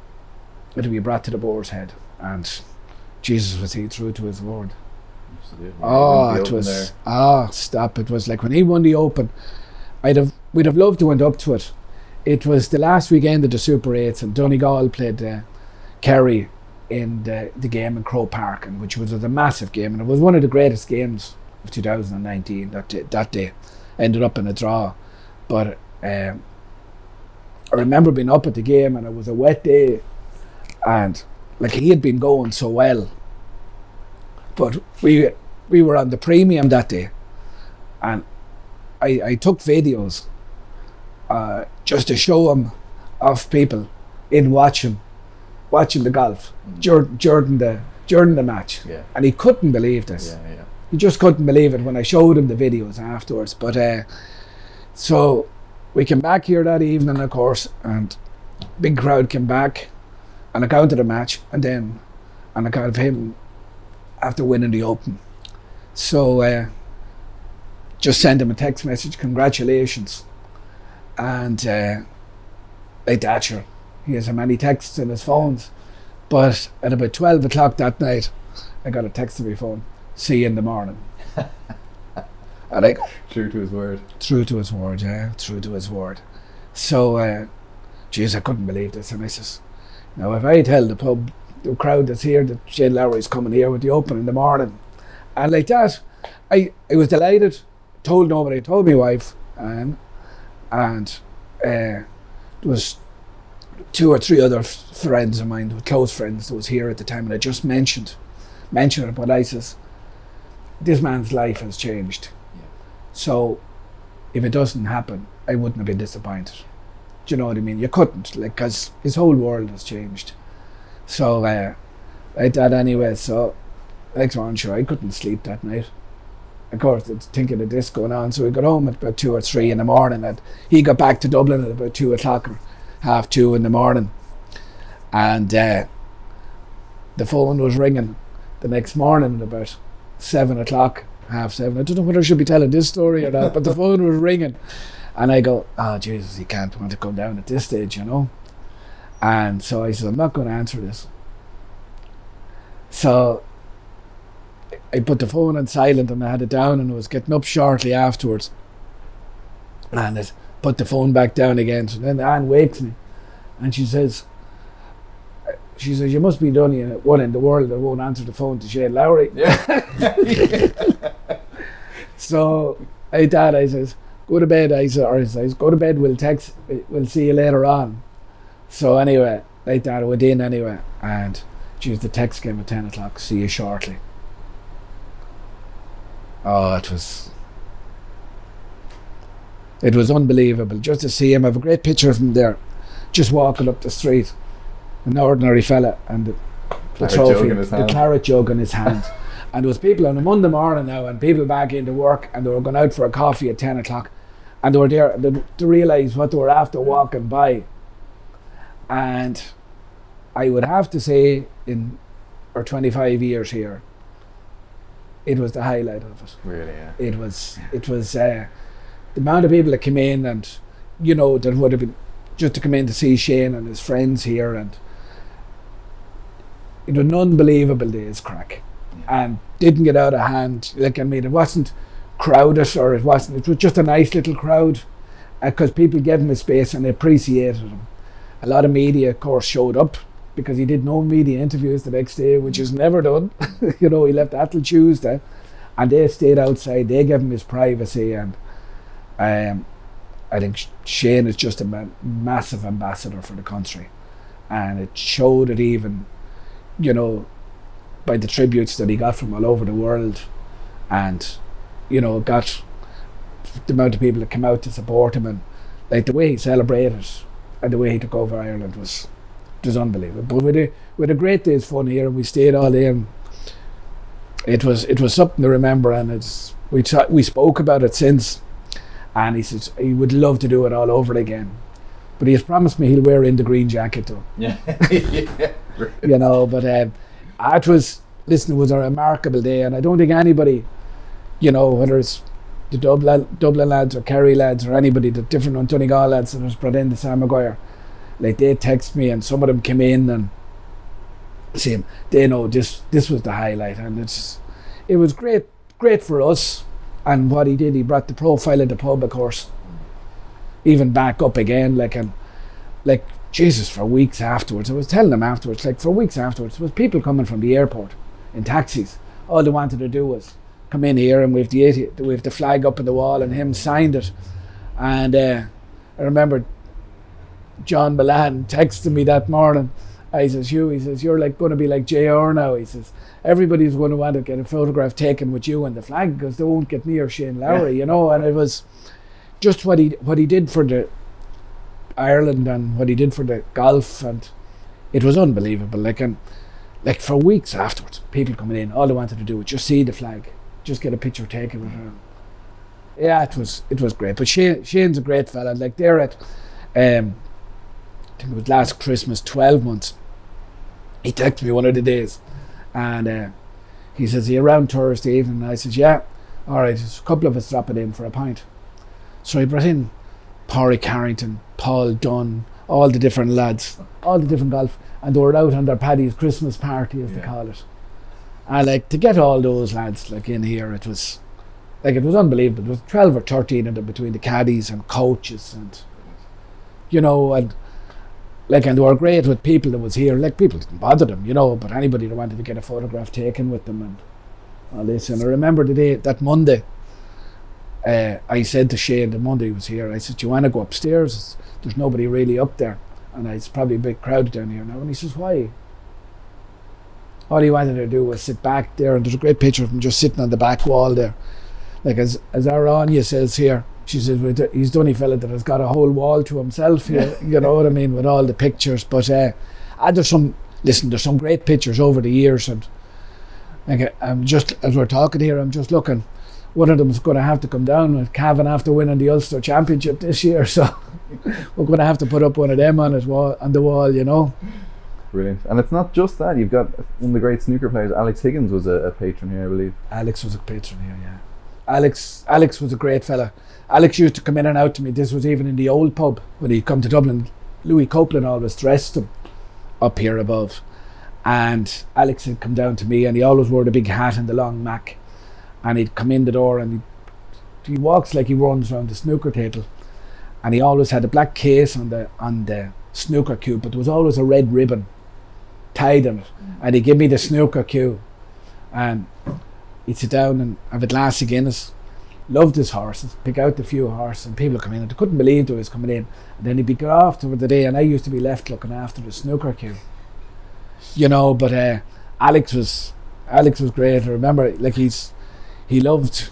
be brought to the Boar's Head. And Jesus, was he true to his word. Absolutely. It was like when he won the Open, we'd have loved to went up to it. It was the last weekend of the Super 8s, and Donegal played Kerry in the game in Croke Park, and which was a massive game, and it was one of the greatest games of 2019 that day. Ended up in a draw, but I remember being up at the game, and it was a wet day, and like, he had been going so well, but we were on the premium that day, and I took videos just to show him of people in watching the golf during the match, yeah. And he couldn't believe this. Yeah, yeah. He just couldn't believe it when I showed him the videos afterwards. But so we came back here that evening, of course, and big crowd came back, and I counted the match, and then on account of him after winning the Open. So just sent him a text message, congratulations, and like that, sure. He has so many texts in his phones, but at about 12 o'clock that night, I got a text on my phone. See you in the morning. I think true to his word. True to his word, yeah. True to his word. So, geez, I couldn't believe this. And I says, now if I tell the pub, the crowd that's here, that Shane Lowry's coming here with the Open in the morning, and like that, I was delighted. Told nobody. Told my wife, Anne, and there was two or three other friends of mine, close friends, that was here at the time, and I just mentioned it, but I says, this man's life has changed. Yeah. So if it doesn't happen, I wouldn't have been disappointed. Do you know what I mean? You couldn't, like, because his whole world has changed. So like that anyway. So next morning, sure, I couldn't sleep that night. Of course, it's thinking of this going on. So we got home at about 2 or 3 in the morning, and he got back to Dublin at about 2 o'clock or 2:30 in the morning. And the phone was ringing the next morning at about 7 o'clock, 7:30. I don't know whether I should be telling this story or not, but the phone was ringing, and I go, oh Jesus, he can't want to come down at this stage, you know. And so I said, I'm not going to answer this. So I put the phone on silent, and I had it down, and I was getting up shortly afterwards, and I put the phone back down again. So then Anne wakes me, and she says, you must be the only one in the world that won't answer the phone to Shane Lowry. Yeah. So I thought, I says, go to bed. I says, go to bed, we'll text, we'll see you later on. So anyway, like that, I went in anyway, and geez, the text came at 10 o'clock, see you shortly. Oh, it was unbelievable just to see him. I have a great picture of him there, just walking up the street. An ordinary fella, and the trophy, the claret jug in his hand. And there was people on a Monday morning now, and people back into work, and they were going out for a coffee at 10 o'clock, and they were there to realise what they were after walking by. And I would have to say, in our 25 years here, it was the highlight of it. Really, yeah. It was the amount of people that came in, and you know, that would have been just to come in to see Shane and his friends here, and it was an unbelievable day's crack, yeah. And didn't get out of hand. Like, I mean, it wasn't crowded, or it was just a nice little crowd, because people gave him his space and they appreciated him. A lot of media, of course, showed up, because he did no media interviews the next day, which is never done. You know, he left that till Tuesday, and they stayed outside. They gave him his privacy, and I think Shane is just a massive ambassador for the country, and it showed it, even, you know, by the tributes that he got from all over the world, and, you know, got the amount of people that came out to support him, and like the way he celebrated and the way he took over Ireland was unbelievable. But with a great day's fun here, and we stayed all in. It was something to remember, and we spoke about it since, and he says he would love to do it all over again. But he has promised me he'll wear in the green jacket though. Yeah. Yeah. You know, but it was a remarkable day, and I don't think anybody, you know, whether it's the Dublin lads or Kerry lads or anybody, the different Donegal lads that was brought in, the Sam Maguire, like, they text me, and some of them came in and same, they know this was the highlight, and it was great for us. And what he did, he brought the profile of the pub, of course, even back up again, like, and like Jesus, for weeks afterwards, I was telling them afterwards, like for weeks afterwards, there was people coming from the airport in taxis. All they wanted to do was come in here and wave the flag up on the wall, and him signed it. And I remember John Milan texted me that morning. He says, Hugh, he says, you're like going to be like JR now. He says, everybody's going to want to get a photograph taken with you and the flag, because they won't get near Shane Lowry, yeah. You know. And it was just what he did for the Ireland and what he did for the golf, and it was unbelievable. Like for weeks afterwards, people coming in, all they wanted to do was just see the flag, just get a picture taken with her. Yeah, it was great. But Shane's a great fella. Like they're at, I think it was last Christmas, 12 months. He texted me one of the days, and he says, are you around Thursday evening? And I says, yeah. All right, there's a couple of us dropping in for a pint. So he brought in Pori Carrington, Paul Dunn, all the different lads, all the different golf, and they were out on their Paddy's Christmas party, as they call it. And like to get all those lads like in here, it was unbelievable. There was 12 or 13 of them between the caddies and coaches, and you know, and they were great with people that was here. Like people didn't bother them, you know, but anybody that wanted to get a photograph taken with them and all this. And I remember the day, that Monday, I said to Shane, the Monday he was here, I said, do you want to go upstairs? There's nobody really up there, and it's probably a bit crowded down here now. And he says, why? All he wanted to do was sit back there, and there's a great picture of him just sitting on the back wall there. Like as our Anya says here, she says, he's the only fella that has got a whole wall to himself here, you know what I mean, with all the pictures. But there's some great pictures over the years, and like, I'm just, as we're talking here, I'm just looking. One of them's going to have to come down with Cavan after winning the Ulster Championship this year, so we're going to have to put up one of them on the wall, you know. Brilliant. And it's not just that. You've got one of the great snooker players, Alex Higgins, was a patron here, I believe. Alex was a patron here, yeah. Alex was a great fella. Alex used to come in and out to me. This was even in the old pub when he'd come to Dublin. Louis Copeland always dressed him up here above, and Alex had come down to me, and he always wore the big hat and the long mac. And he'd come in the door, and he walks like he runs around the snooker table, and he always had a black case on the snooker cue, but there was always a red ribbon tied in it, and he'd give me the snooker cue, and he'd sit down and have a glass of Guinness, loved his horses, pick out the few horses, and people would come in, and they couldn't believe they was coming in, and then he'd be gone off to the day, and I used to be left looking after the snooker cue, you know. But Alex was great. I remember, like, he loved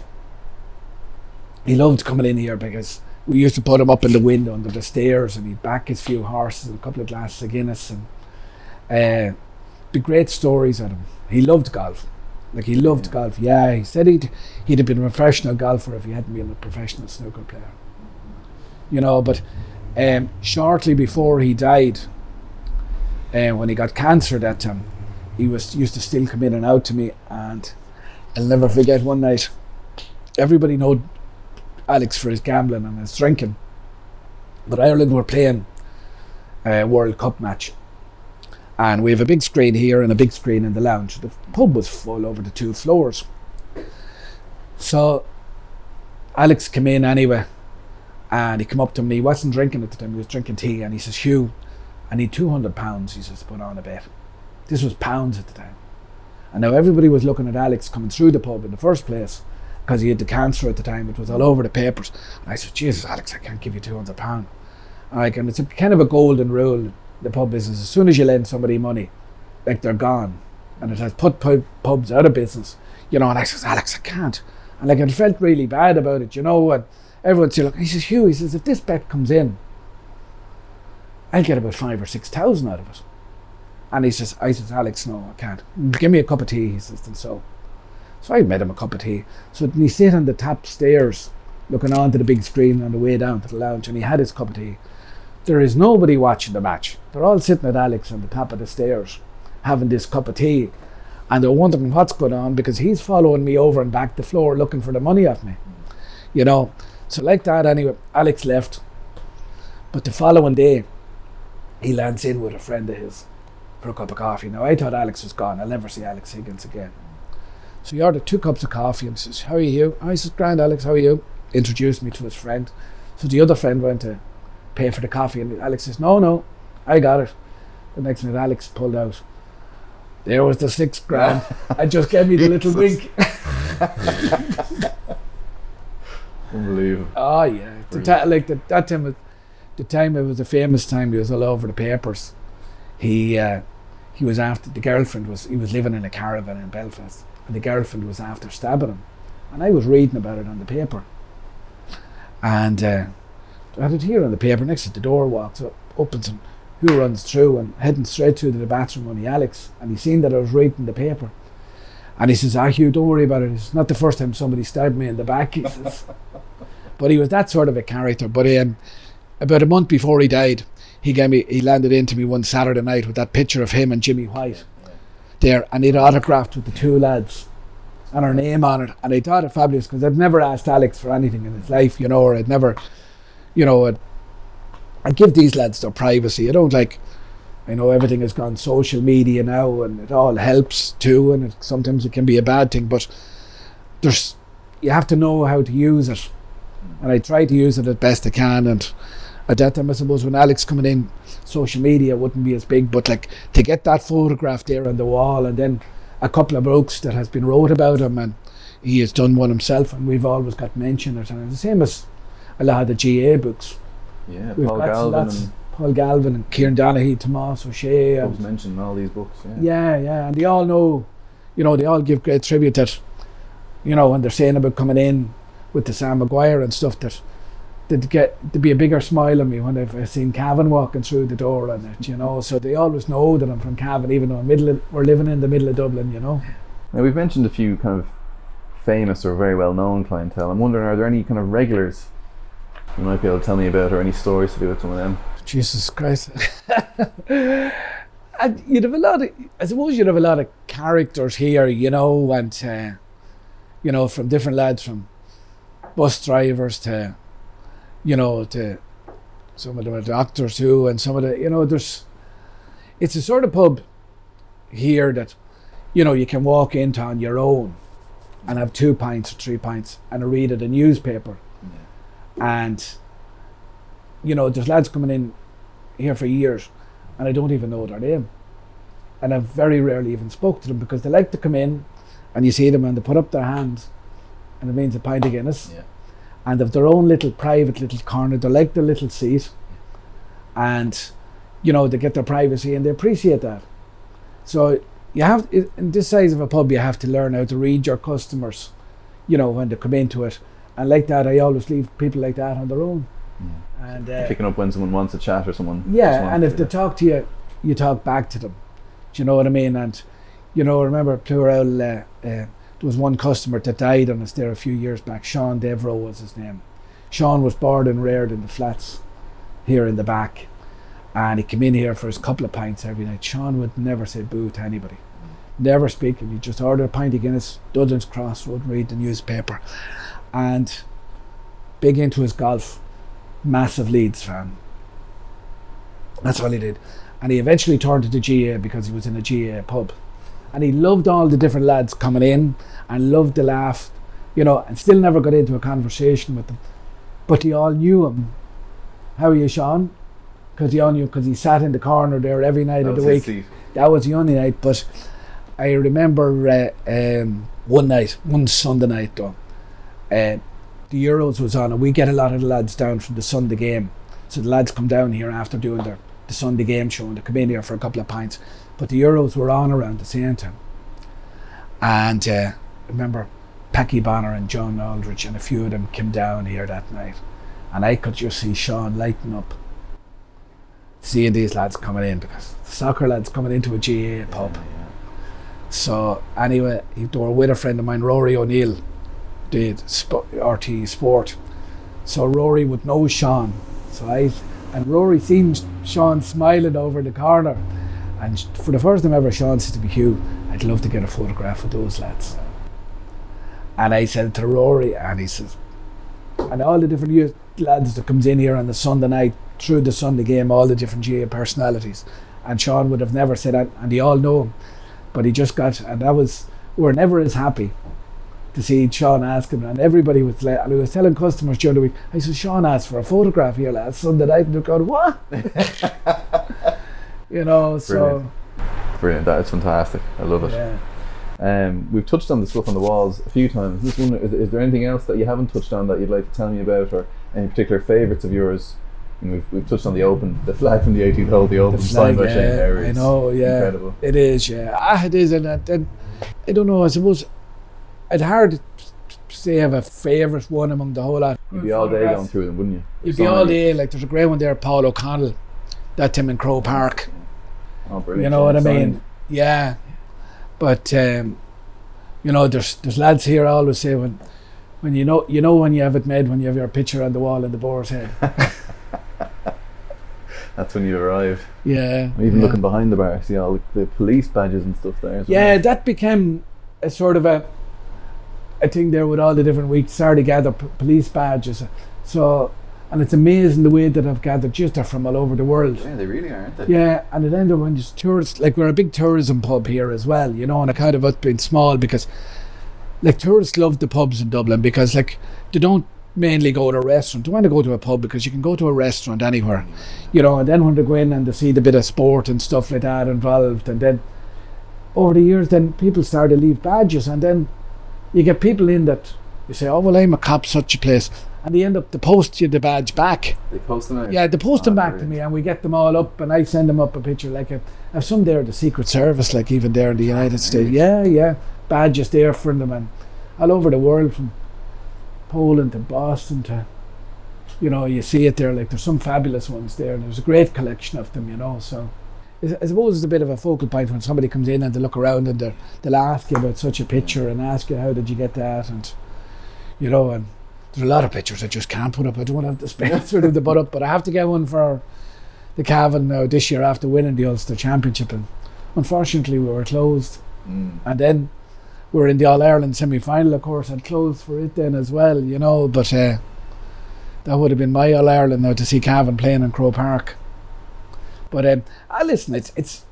coming in here, because we used to put him up in the window under the stairs, and he'd back his few horses and a couple of glasses of Guinness, and the great stories on him. He loved golf. Like, he loved golf. Yeah, he said he'd have been a professional golfer if he hadn't been a professional snooker player. You know, but shortly before he died, when he got cancer that time, he used to still come in and out to me, and I'll never forget one night. Everybody knowed Alex for his gambling and his drinking, but Ireland were playing a World Cup match, and we have a big screen here and a big screen in the lounge. The pub was full over the two floors, so Alex came in anyway, and he came up to me. He wasn't drinking at the time, he was drinking tea, and he says, Hugh, I need £200, he says, put on a bet. This was pounds at the time. And now everybody was looking at Alex coming through the pub in the first place, because he had the cancer at the time. It was all over the papers. And I said, Jesus, Alex, I can't give you £200. Like, and it's a kind of a golden rule in the pub business. As soon as you lend somebody money, like, they're gone. And it has put pubs out of business, you know. And I said, Alex, I can't. And like, I felt really bad about it, you know. And everyone's still looking. He says, Hugh, he says, if this bet comes in, I'll get about 5,000 or 6,000 out of it. And he says, Alex, no, I can't. Give me a cup of tea, he says, and so I made him a cup of tea. So he sat on the top stairs, looking onto the big screen on the way down to the lounge, and he had his cup of tea. There is nobody watching the match. They're all sitting at Alex on the top of the stairs, having this cup of tea, and they're wondering what's going on, because he's following me over and back the floor, looking for the money off me, you know. So like that, anyway, Alex left. But the following day, he lands in with a friend of his for a cup of coffee. Now, I thought Alex was gone. I'll never see Alex Higgins again. So he ordered 2 cups of coffee, and says, how are you? I says, grand, Alex, how are you? Introduced me to his friend. So the other friend went to pay for the coffee, and Alex says, no, I got it. The next minute, Alex pulled out. There was the $6,000. I just gave me the little wink. Unbelievable. Oh yeah, that time it was a famous time. He was all over the papers. He was after the girlfriend was. He was living in a caravan in Belfast, and the girlfriend was after stabbing him. And I was reading about it on the paper, and I had it here on the paper. Next to the door, walks up, opens him. Who runs through and heading straight through to the bathroom on the Alex, and he seen that I was reading the paper, and he says, Hugh, don't worry about it, it's not the first time somebody stabbed me in the back, he says. But he was that sort of a character. But about a month before he died, he landed into me one Saturday night with that picture of him and Jimmy White there, and he'd autographed with the two lads and her name on it, and I thought it fabulous because I'd never asked Alex for anything in his life, you know, or I'd never, you know, I give these lads their privacy. I know everything has gone social media now, and it all helps too, and sometimes it can be a bad thing, but you have to know how to use it, and I try to use it as best I can. And at that time, I suppose, when Alex coming in, social media wouldn't be as big, but like to get that photograph there on the wall, and then a couple of blokes that has been wrote about him, and he has done one himself, and we've always got mentioned it, and it's the same as a lot of the GA books. Yeah, Paul Galvin and Kieran Donaghy, Tomás O'Shea. I was mentioning all these books. Yeah. Yeah, and they all know, you know, they all give great tribute that, you know, when they're saying about coming in with the Sam Maguire and stuff, that there'd be a bigger smile on me when I've seen Cavan walking through the door and it, you know. So they always know that I'm from Cavan, even though we're living in the middle of Dublin, you know. Now, we've mentioned a few kind of famous or very well-known clientele. I'm wondering, are there any kind of regulars you might be able to tell me about, or any stories to do with some of them? Jesus Christ. And you'd have a lot of characters here, you know, and, you know, from different lads, from bus drivers to, you know, to some of them are doctors too, and some of the, you know, it's a sort of pub here that, you know, you can walk into on your own and have 2 pints or 3 pints and read it in the newspaper. And, you know, there's lads coming in here for years and I don't even know their name, and I've very rarely even spoke to them, because they like to come in and you see them and they put up their hand and it means a pint of Guinness, and they've their own little private little corner. They like their little seat, and, you know, they get their privacy and they appreciate that. So you have, in this size of a pub, you have to learn how to read your customers, you know, when they come into it. And like that, I always leave people like that on their own. Yeah. And picking up when someone wants a chat or someone. Yeah, and if they talk to you, you talk back to them. Do you know what I mean? And, you know, I remember Plural, there was one customer that died on us there a few years back. Sean Devereaux was his name. Sean was born and reared in the flats here in the back. And he came in here for his couple of pints every night. Sean would never say boo to anybody. Never speak. He'd just order a pint of Guinness, Dudley's Crossroad, read the newspaper. And big into his golf, massive Leeds fan. That's all he did. And he eventually turned to the GA because he was in a GA pub. And he loved all the different lads coming in and loved the laugh, you know, and still never got into a conversation with them. But they all knew him. How are you, Sean? Because they all knew, because he sat in the corner there every night of the week. That was the only night. But I remember one Sunday night though, the Euros was on, and we get a lot of the lads down from the Sunday Game. So the lads come down here after doing the Sunday Game show, and they come in here for a couple of pints. But the Euros were on around the same time. And I remember Packy Bonner and John Aldrich and a few of them came down here that night. And I could just see Sean lighting up, seeing these lads coming in, because the soccer lads coming into a GAA pub. Yeah. So anyway, they were with a friend of mine, Rory O'Neill, RT Sport. So Rory would know Sean. And Rory seen Sean smiling over the corner. And for the first time ever, Sean said to me, Hugh, I'd love to get a photograph with those lads. And I said to Rory, and he says, and all the different youth lads that comes in here on the Sunday night, through the Sunday Game, all the different GA personalities. And Sean would have never said that, and they all know him. But he just got, and that was, we're never as happy to see Sean ask him, and everybody was like, and I was telling customers during the week, I said, Sean asked for a photograph here last Sunday night, and they're going, what? you know. Brilliant. So brilliant, that's fantastic. I love it. Yeah. We've touched on the stuff on the walls a few times. This one, is there anything else that you haven't touched on that you'd like to tell me about, or any particular favourites of yours? And we've touched on the Open, the flag from the 18th hole, the Open signed by Shane Lowry. I know, yeah, incredible. It is, yeah. It is, and I don't know. I suppose it's hard to say I have a favourite one among the whole lot. You'd be all day going through them, wouldn't you? You'd be all day. Like there's a great one there, Paul O'Connell, that time in Croke Park. Oh, brilliant! You know what I mean? Yeah. But you know, there's lads here. I always say when you know when you have it made, when you have your picture on the wall in the Boar's Head. That's when you arrive. Yeah. Even looking behind the bar, see all the police badges and stuff there as well. Yeah, that became a sort of a thing there with all the different weeks. Started to gather police badges. So, and it's amazing the way that I've gathered. Just they're from all over the world. Yeah, they really are, aren't they? Yeah, and it ended up when just tourists, like we're a big tourism pub here as well, you know, and it kind of us being small because, like, tourists love the pubs in Dublin because, like, they don't mainly go to a restaurant. They want to go to a pub because you can go to a restaurant anywhere, you know, and then when they go in and they see the bit of sport and stuff like that involved, and then over the years then people start to leave badges, and then you get people in that you say, oh well, I'm a cop such a place, and they end up to post you the badge back. They post them out? Yeah, they post them back brilliant. To me, and we get them all up, and I send them up a picture. Like I have some there the Secret Service, like even there in the United States, yeah badges there for them, and all over the world, from Poland to Boston to, you know, you see it there. Like there's some fabulous ones there, and there's a great collection of them, you know. So I suppose it's a bit of a focal point when somebody comes in and they look around and they'll ask you about such a picture and ask you how did you get that, and you know, and there's a lot of pictures I just can't put up. I don't have the space for them to put up, but I have to get one for the Cavan now this year after winning the Ulster Championship, and unfortunately we were closed. And then we're in the All-Ireland semi-final, of course, and closed for it then as well, you know, but that would have been my All-Ireland now to see Cavan playing in Croke Park. But listen, it's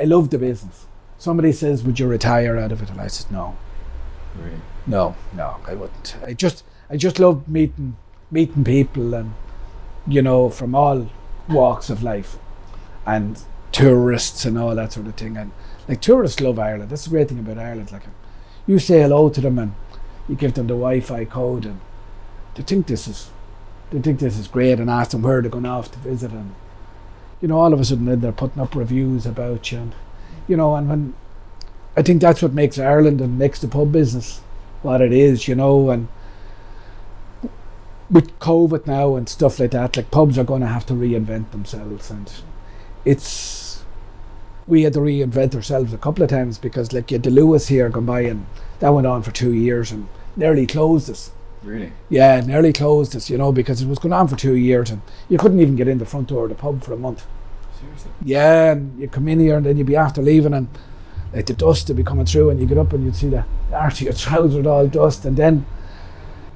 I love the business. Somebody says, would you retire out of it? And I said, no. Really? No, I wouldn't. I just love meeting people, and you know, from all walks of life, and tourists and all that sort of thing. And like, tourists love Ireland. That's the great thing about Ireland. Like, you say hello to them and you give them the Wi-Fi code, and they think this is great, and ask them where they're going off to visit, and you know, all of a sudden then they're putting up reviews about you, and you know, and when I think that's what makes Ireland and makes the pub business what it is, you know. And with COVID now and stuff like that, like, pubs are going to have to reinvent themselves, and we had to reinvent ourselves a couple of times because, like, you had the Lewis here gone by, and that went on for 2 years and nearly closed us. Really? Yeah, nearly closed us, you know, because it was going on for 2 years and you couldn't even get in the front door of the pub for a month. Seriously? Yeah, and you come in here and then you'd be after leaving, and like the dust would be coming through, and you get up and you'd see the arse of your trousers all dust. And then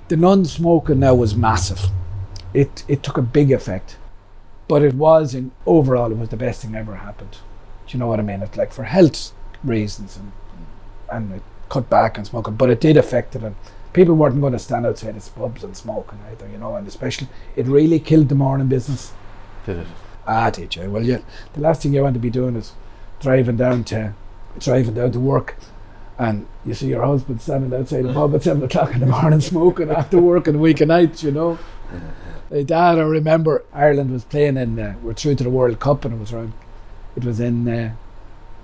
the non-smoking now was massive. It took a big effect, but overall it was the best thing ever happened. You know what I mean? It's like for health reasons, and it cut back on smoking, but it did affect it, and people weren't going to stand outside its pubs and smoking either, you know. And especially, it really killed the morning business. Did it? Ah, did you? Well, yeah. The last thing you want to be doing is driving down to work, and you see your husband standing outside the pub at 7 o'clock in the morning smoking after work and week and nights, you know. Like that, I remember Ireland was playing in. We're through to the World Cup, and it was around. It was in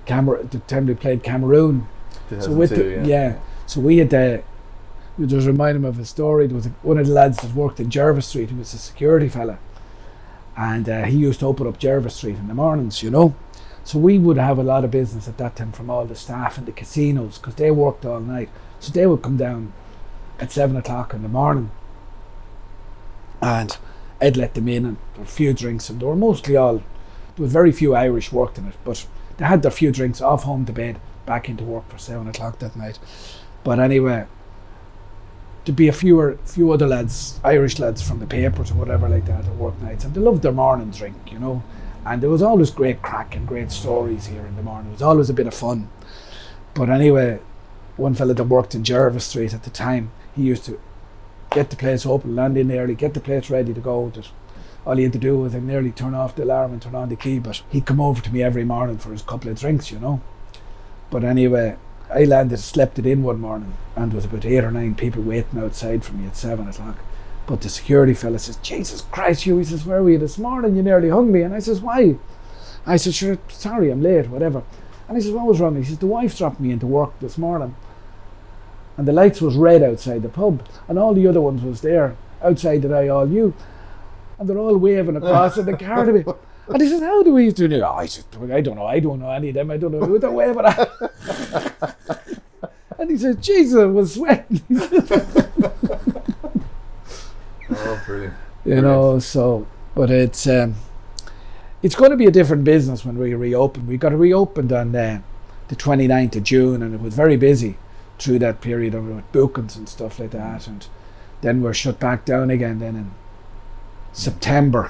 Cameroon, the time they played Cameroon. So with so we had you just remind him of a story. There was one of the lads that worked in Jervis Street, who was a security fella, and he used to open up Jervis Street in the mornings, you know. So we would have a lot of business at that time from all the staff in the casinos, because they worked all night. So they would come down at 7 o'clock in the morning, and I'd let them in, and a few drinks, and they were mostly all. There was very few Irish worked in it, but they had their few drinks, off home to bed, back into work for 7 o'clock that night. But anyway, there'd be a few other lads, Irish lads from the papers or whatever like that, at work nights, and they loved their morning drink, you know. And there was always great crack and great stories here in the morning. It was always a bit of fun. But anyway, one fella that worked in Jervis Street at the time, he used to get the place open, land in early, get the place ready to go. all he had to do was like nearly turn off the alarm and turn on the key, but he'd come over to me every morning for his couple of drinks, you know. But anyway, I landed, slept it in one morning, and there was about 8 or 9 people waiting outside for me at 7 o'clock. But the security fella says, "Jesus Christ, Hugh," he says, "where were you this morning? You nearly hung me." And I says, "Why?" I said, "Sure, sorry, I'm late, whatever." And he says, "What was wrong?" He says, "The wife dropped me into work this morning." And the lights was red outside the pub, and all the other ones was there outside that I all knew, and they're all waving across in the car to me. And he says, "How do we do it?" I said, I don't know any of them. I don't know who they're waving at. And he says, "Jesus, I was sweating." Oh, brilliant! You know, so but it's going to be a different business when we reopen. We got reopened on the 29th of June, and it was very busy through that period with bookings and stuff like that, and then we're shut back down again then in September.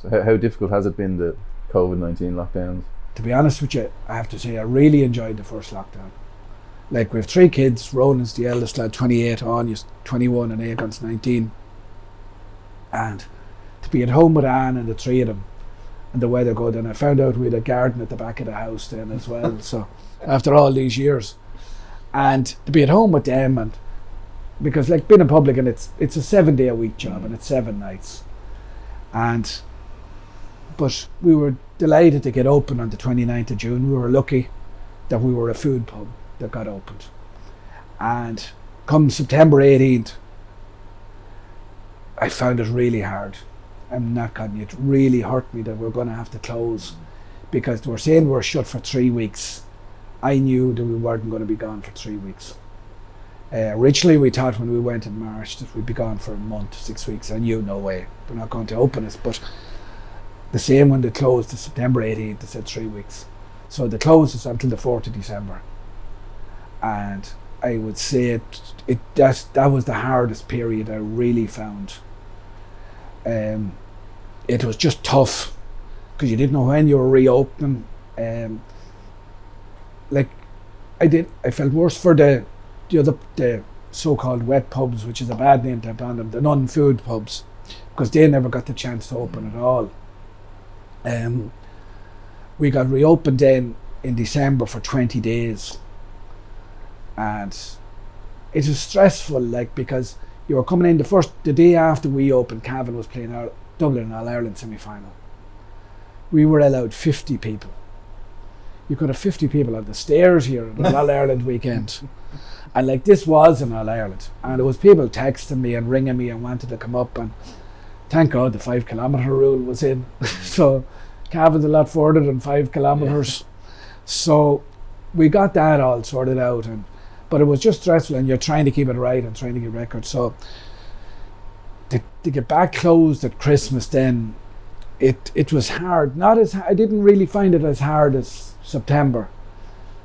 So how difficult has it been, the COVID-19 lockdowns? To be honest with you, I have to say I really enjoyed the first lockdown. Like, we have 3 kids. Ronan's the eldest lad, 28, Anne's 21 and Aigon's 19, and to be at home with Anne and the 3 of them and the weather good, and I found out we had a garden at the back of the house then as well. So after all these years, and to be at home with them, and because like being a publican, it's a 7-day a week job, and it's 7 nights, and but we were delighted to get open on the 29th of June. We were lucky that we were a food pub that got opened, and come September 18th I found it really hard. I'm not kidding you, it really hurt me that we're going to have to close, because they were saying we're shut for 3 weeks. I knew that we weren't going to be gone for 3 weeks. Originally we thought when we went in March that we'd be gone for a month, 6 weeks. I knew, no way, they're not going to open us. But the same when they closed to September 18th, they said 3 weeks. So they closed us until the 4th of December. And I would say that was the hardest period I really found. It was just tough because you didn't know when you were reopening. I felt worse for the so-called wet pubs, which is a bad name to have on them, the non-food pubs, because they never got the chance to open at all. We got reopened then in December for 20 days, and it was stressful, like, because you were coming in the day after we opened. Cavan was playing our Dublin All-Ireland semi-final. We were allowed 50 people. You could have 50 people on the stairs here on an All-Ireland weekend. And like, this was in All-Ireland, and there was people texting me and ringing me and wanted to come up, and thank God the 5-kilometre rule was in. So Cavan's a lot further than 5 kilometres. Yeah. So we got that all sorted out, but it was just stressful, and you're trying to keep it right and trying to get records. So to get back closed at Christmas then, it was hard. I didn't really find it as hard as September,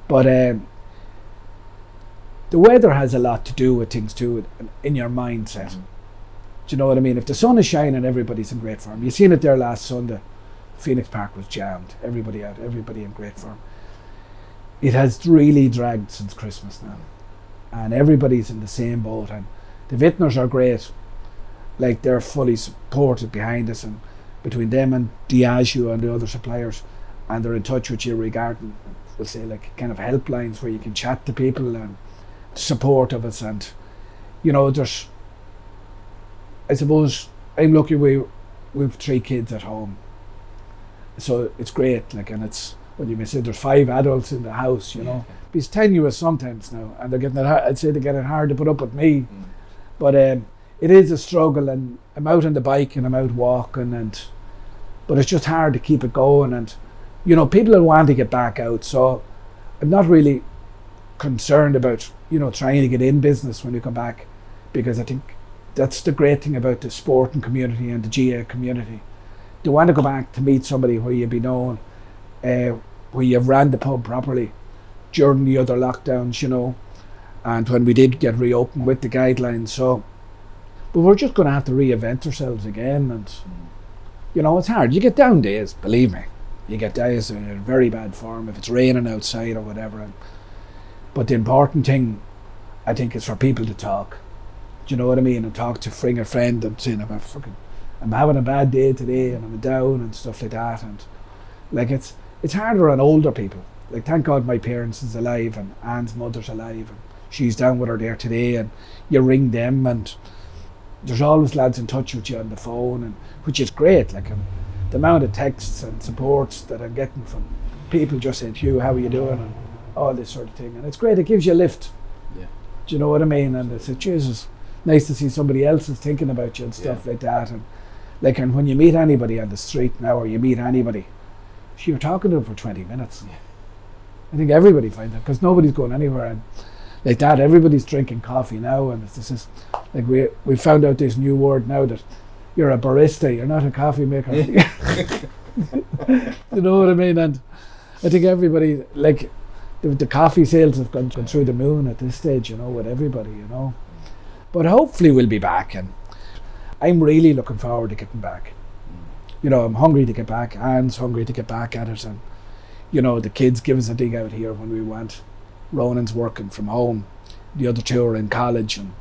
but the weather has a lot to do with things too, in your mindset. Mm-hmm. Do you know what I mean? If the sun is shining, everybody's in great form. You seen it there last Sunday. Phoenix Park was jammed. Everybody out, everybody in great form. It has really dragged since Christmas now, and everybody's in the same boat. And the Vintners are great. Like, they're fully supported behind us, and between them and Diageo and the other suppliers, and they're in touch with you regarding, we'll say, like, kind of helplines where you can chat to people and support of us. And you know, there's, I suppose I'm lucky we've 3 kids at home, so it's great, like, and it's, well, you may say there's 5 adults in the house, you know. It's tenuous sometimes now, and they're getting it hard. I'd say they're getting hard to put up with me. But it is a struggle, and I'm out on the bike and I'm out walking, but it's just hard to keep it going. And you know, people are wanting to get back out, so I'm not really concerned about, you know, trying to get in business when you come back, because I think that's the great thing about the sporting community and the GA community. They want to go back to meet somebody where you'd be known, where you ran the pub properly during the other lockdowns, you know, and when we did get reopened with the guidelines. So, but we're just going to have to reinvent ourselves again, and you know, it's hard. You get down days, believe me. You get days in very bad form if it's raining outside or whatever. But the important thing, I think, is for people to talk. Do you know what I mean? And talk to a friend and saying, I'm having a bad day today and I'm down and stuff like that. And like it's harder on older people. Like, thank God my parents is alive and Anne's mother's alive and she's down with her there today, and you ring them and there's always lads in touch with you on the phone, and which is great. Like, the amount of texts and supports that I'm getting from people just saying, Hugh, how are you doing? And all this sort of thing. And it's great, it gives you a lift. Yeah. Do you know what I mean? And it's Jesus, nice to see somebody else is thinking about you and stuff like that. And like, and when you meet anybody on the street now, or you meet anybody, you're talking to them for 20 minutes. Yeah. I think everybody finds that, because nobody's going anywhere and like that. Everybody's drinking coffee now, and this is like we found out this new word now that you're a barista, you're not a coffee maker. You know what I mean? And I think everybody, like the coffee sales have gone through the moon at this stage, you know, with everybody, you know. But hopefully we'll be back, and I'm really looking forward to getting back. You know, I'm hungry to get back, Anne's hungry to get back at it, and you know, the kids give us a dig out here when we want. Ronan's working from home, the other two are in college, and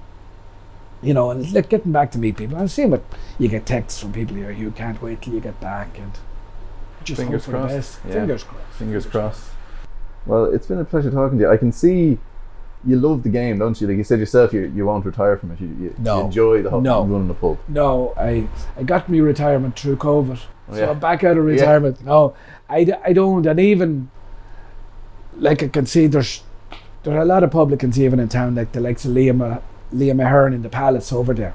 you know, and it's getting back to meet people. I've seen what you get texts from people here, you can't wait till you get back, and just fingers hope for the best. Yeah. Fingers crossed. Well, it's been a pleasure talking to you. I can see you love the game, don't you? Like you said yourself, you won't retire from it. You enjoy the whole running the pub. No, I got my retirement through COVID, so I'm back out of retirement. Yeah. No, I don't, and even like I can see there are a lot of publicans even in town, like the likes of Liam Ahern in the Palace over there,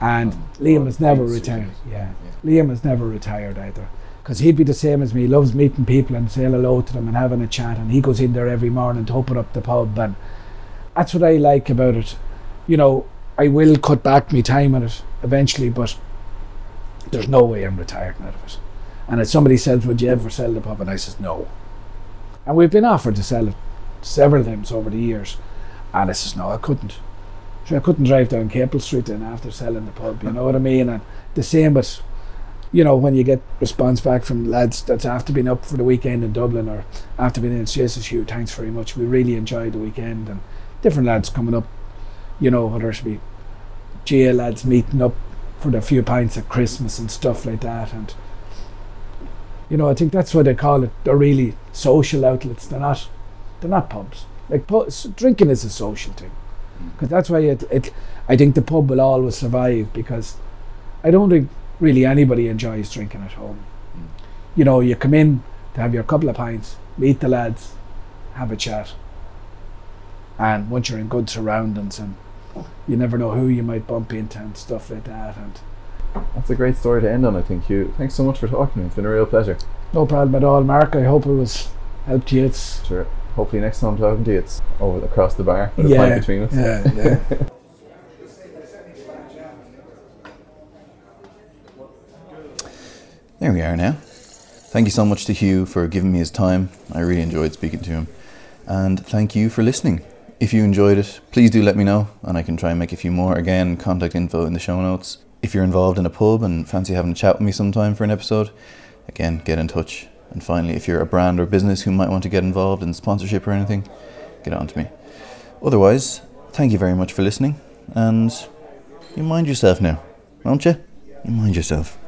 and Liam has never retired. Yeah, Liam has never retired either. Because he'd be the same as me. He loves meeting people and saying hello to them and having a chat, and he goes in there every morning to open up the pub, and that's what I like about it. You know, I will cut back my time on it eventually, but there's no way I'm retiring out of it. And if somebody says, would you ever sell the pub? And I says, no. And we've been offered to sell it several times over the years, and I says, no, I couldn't. So I couldn't drive down Capel Street then after selling the pub, you know what I mean? And the same with, you know, when you get response back from lads that's after being up for the weekend in Dublin or after being in Joyce's, Hugh, thanks very much, we really enjoyed the weekend, and different lads coming up, you know, whether it be GA lads meeting up for the few pints at Christmas and stuff like that. And you know, I think that's why they call it, they're really social outlets, they're not pubs. Like drinking is a social thing, because that's why I think the pub will always survive, because I don't think really anybody enjoys drinking at home. You know, you come in to have your couple of pints, meet the lads, have a chat, and once you're in good surroundings, and you never know who you might bump into and stuff like that. And that's a great story to end on, I think, Hugh. Thanks so much for talking to me. It's been a real pleasure. No problem at all, Mark. I hope it was helped you. Sure. Hopefully next time I'm talking to you, it's over across the bar with a pint between us. Yeah. There we are now. Thank you so much to Hugh for giving me his time. I really enjoyed speaking to him. And thank you for listening. If you enjoyed it, please do let me know, and I can try and make a few more. Again, contact info in the show notes. If you're involved in a pub and fancy having a chat with me sometime for an episode, again, get in touch. And finally, if you're a brand or business who might want to get involved in sponsorship or anything, get on to me. Otherwise, thank you very much for listening, and you mind yourself now, won't you? You mind yourself.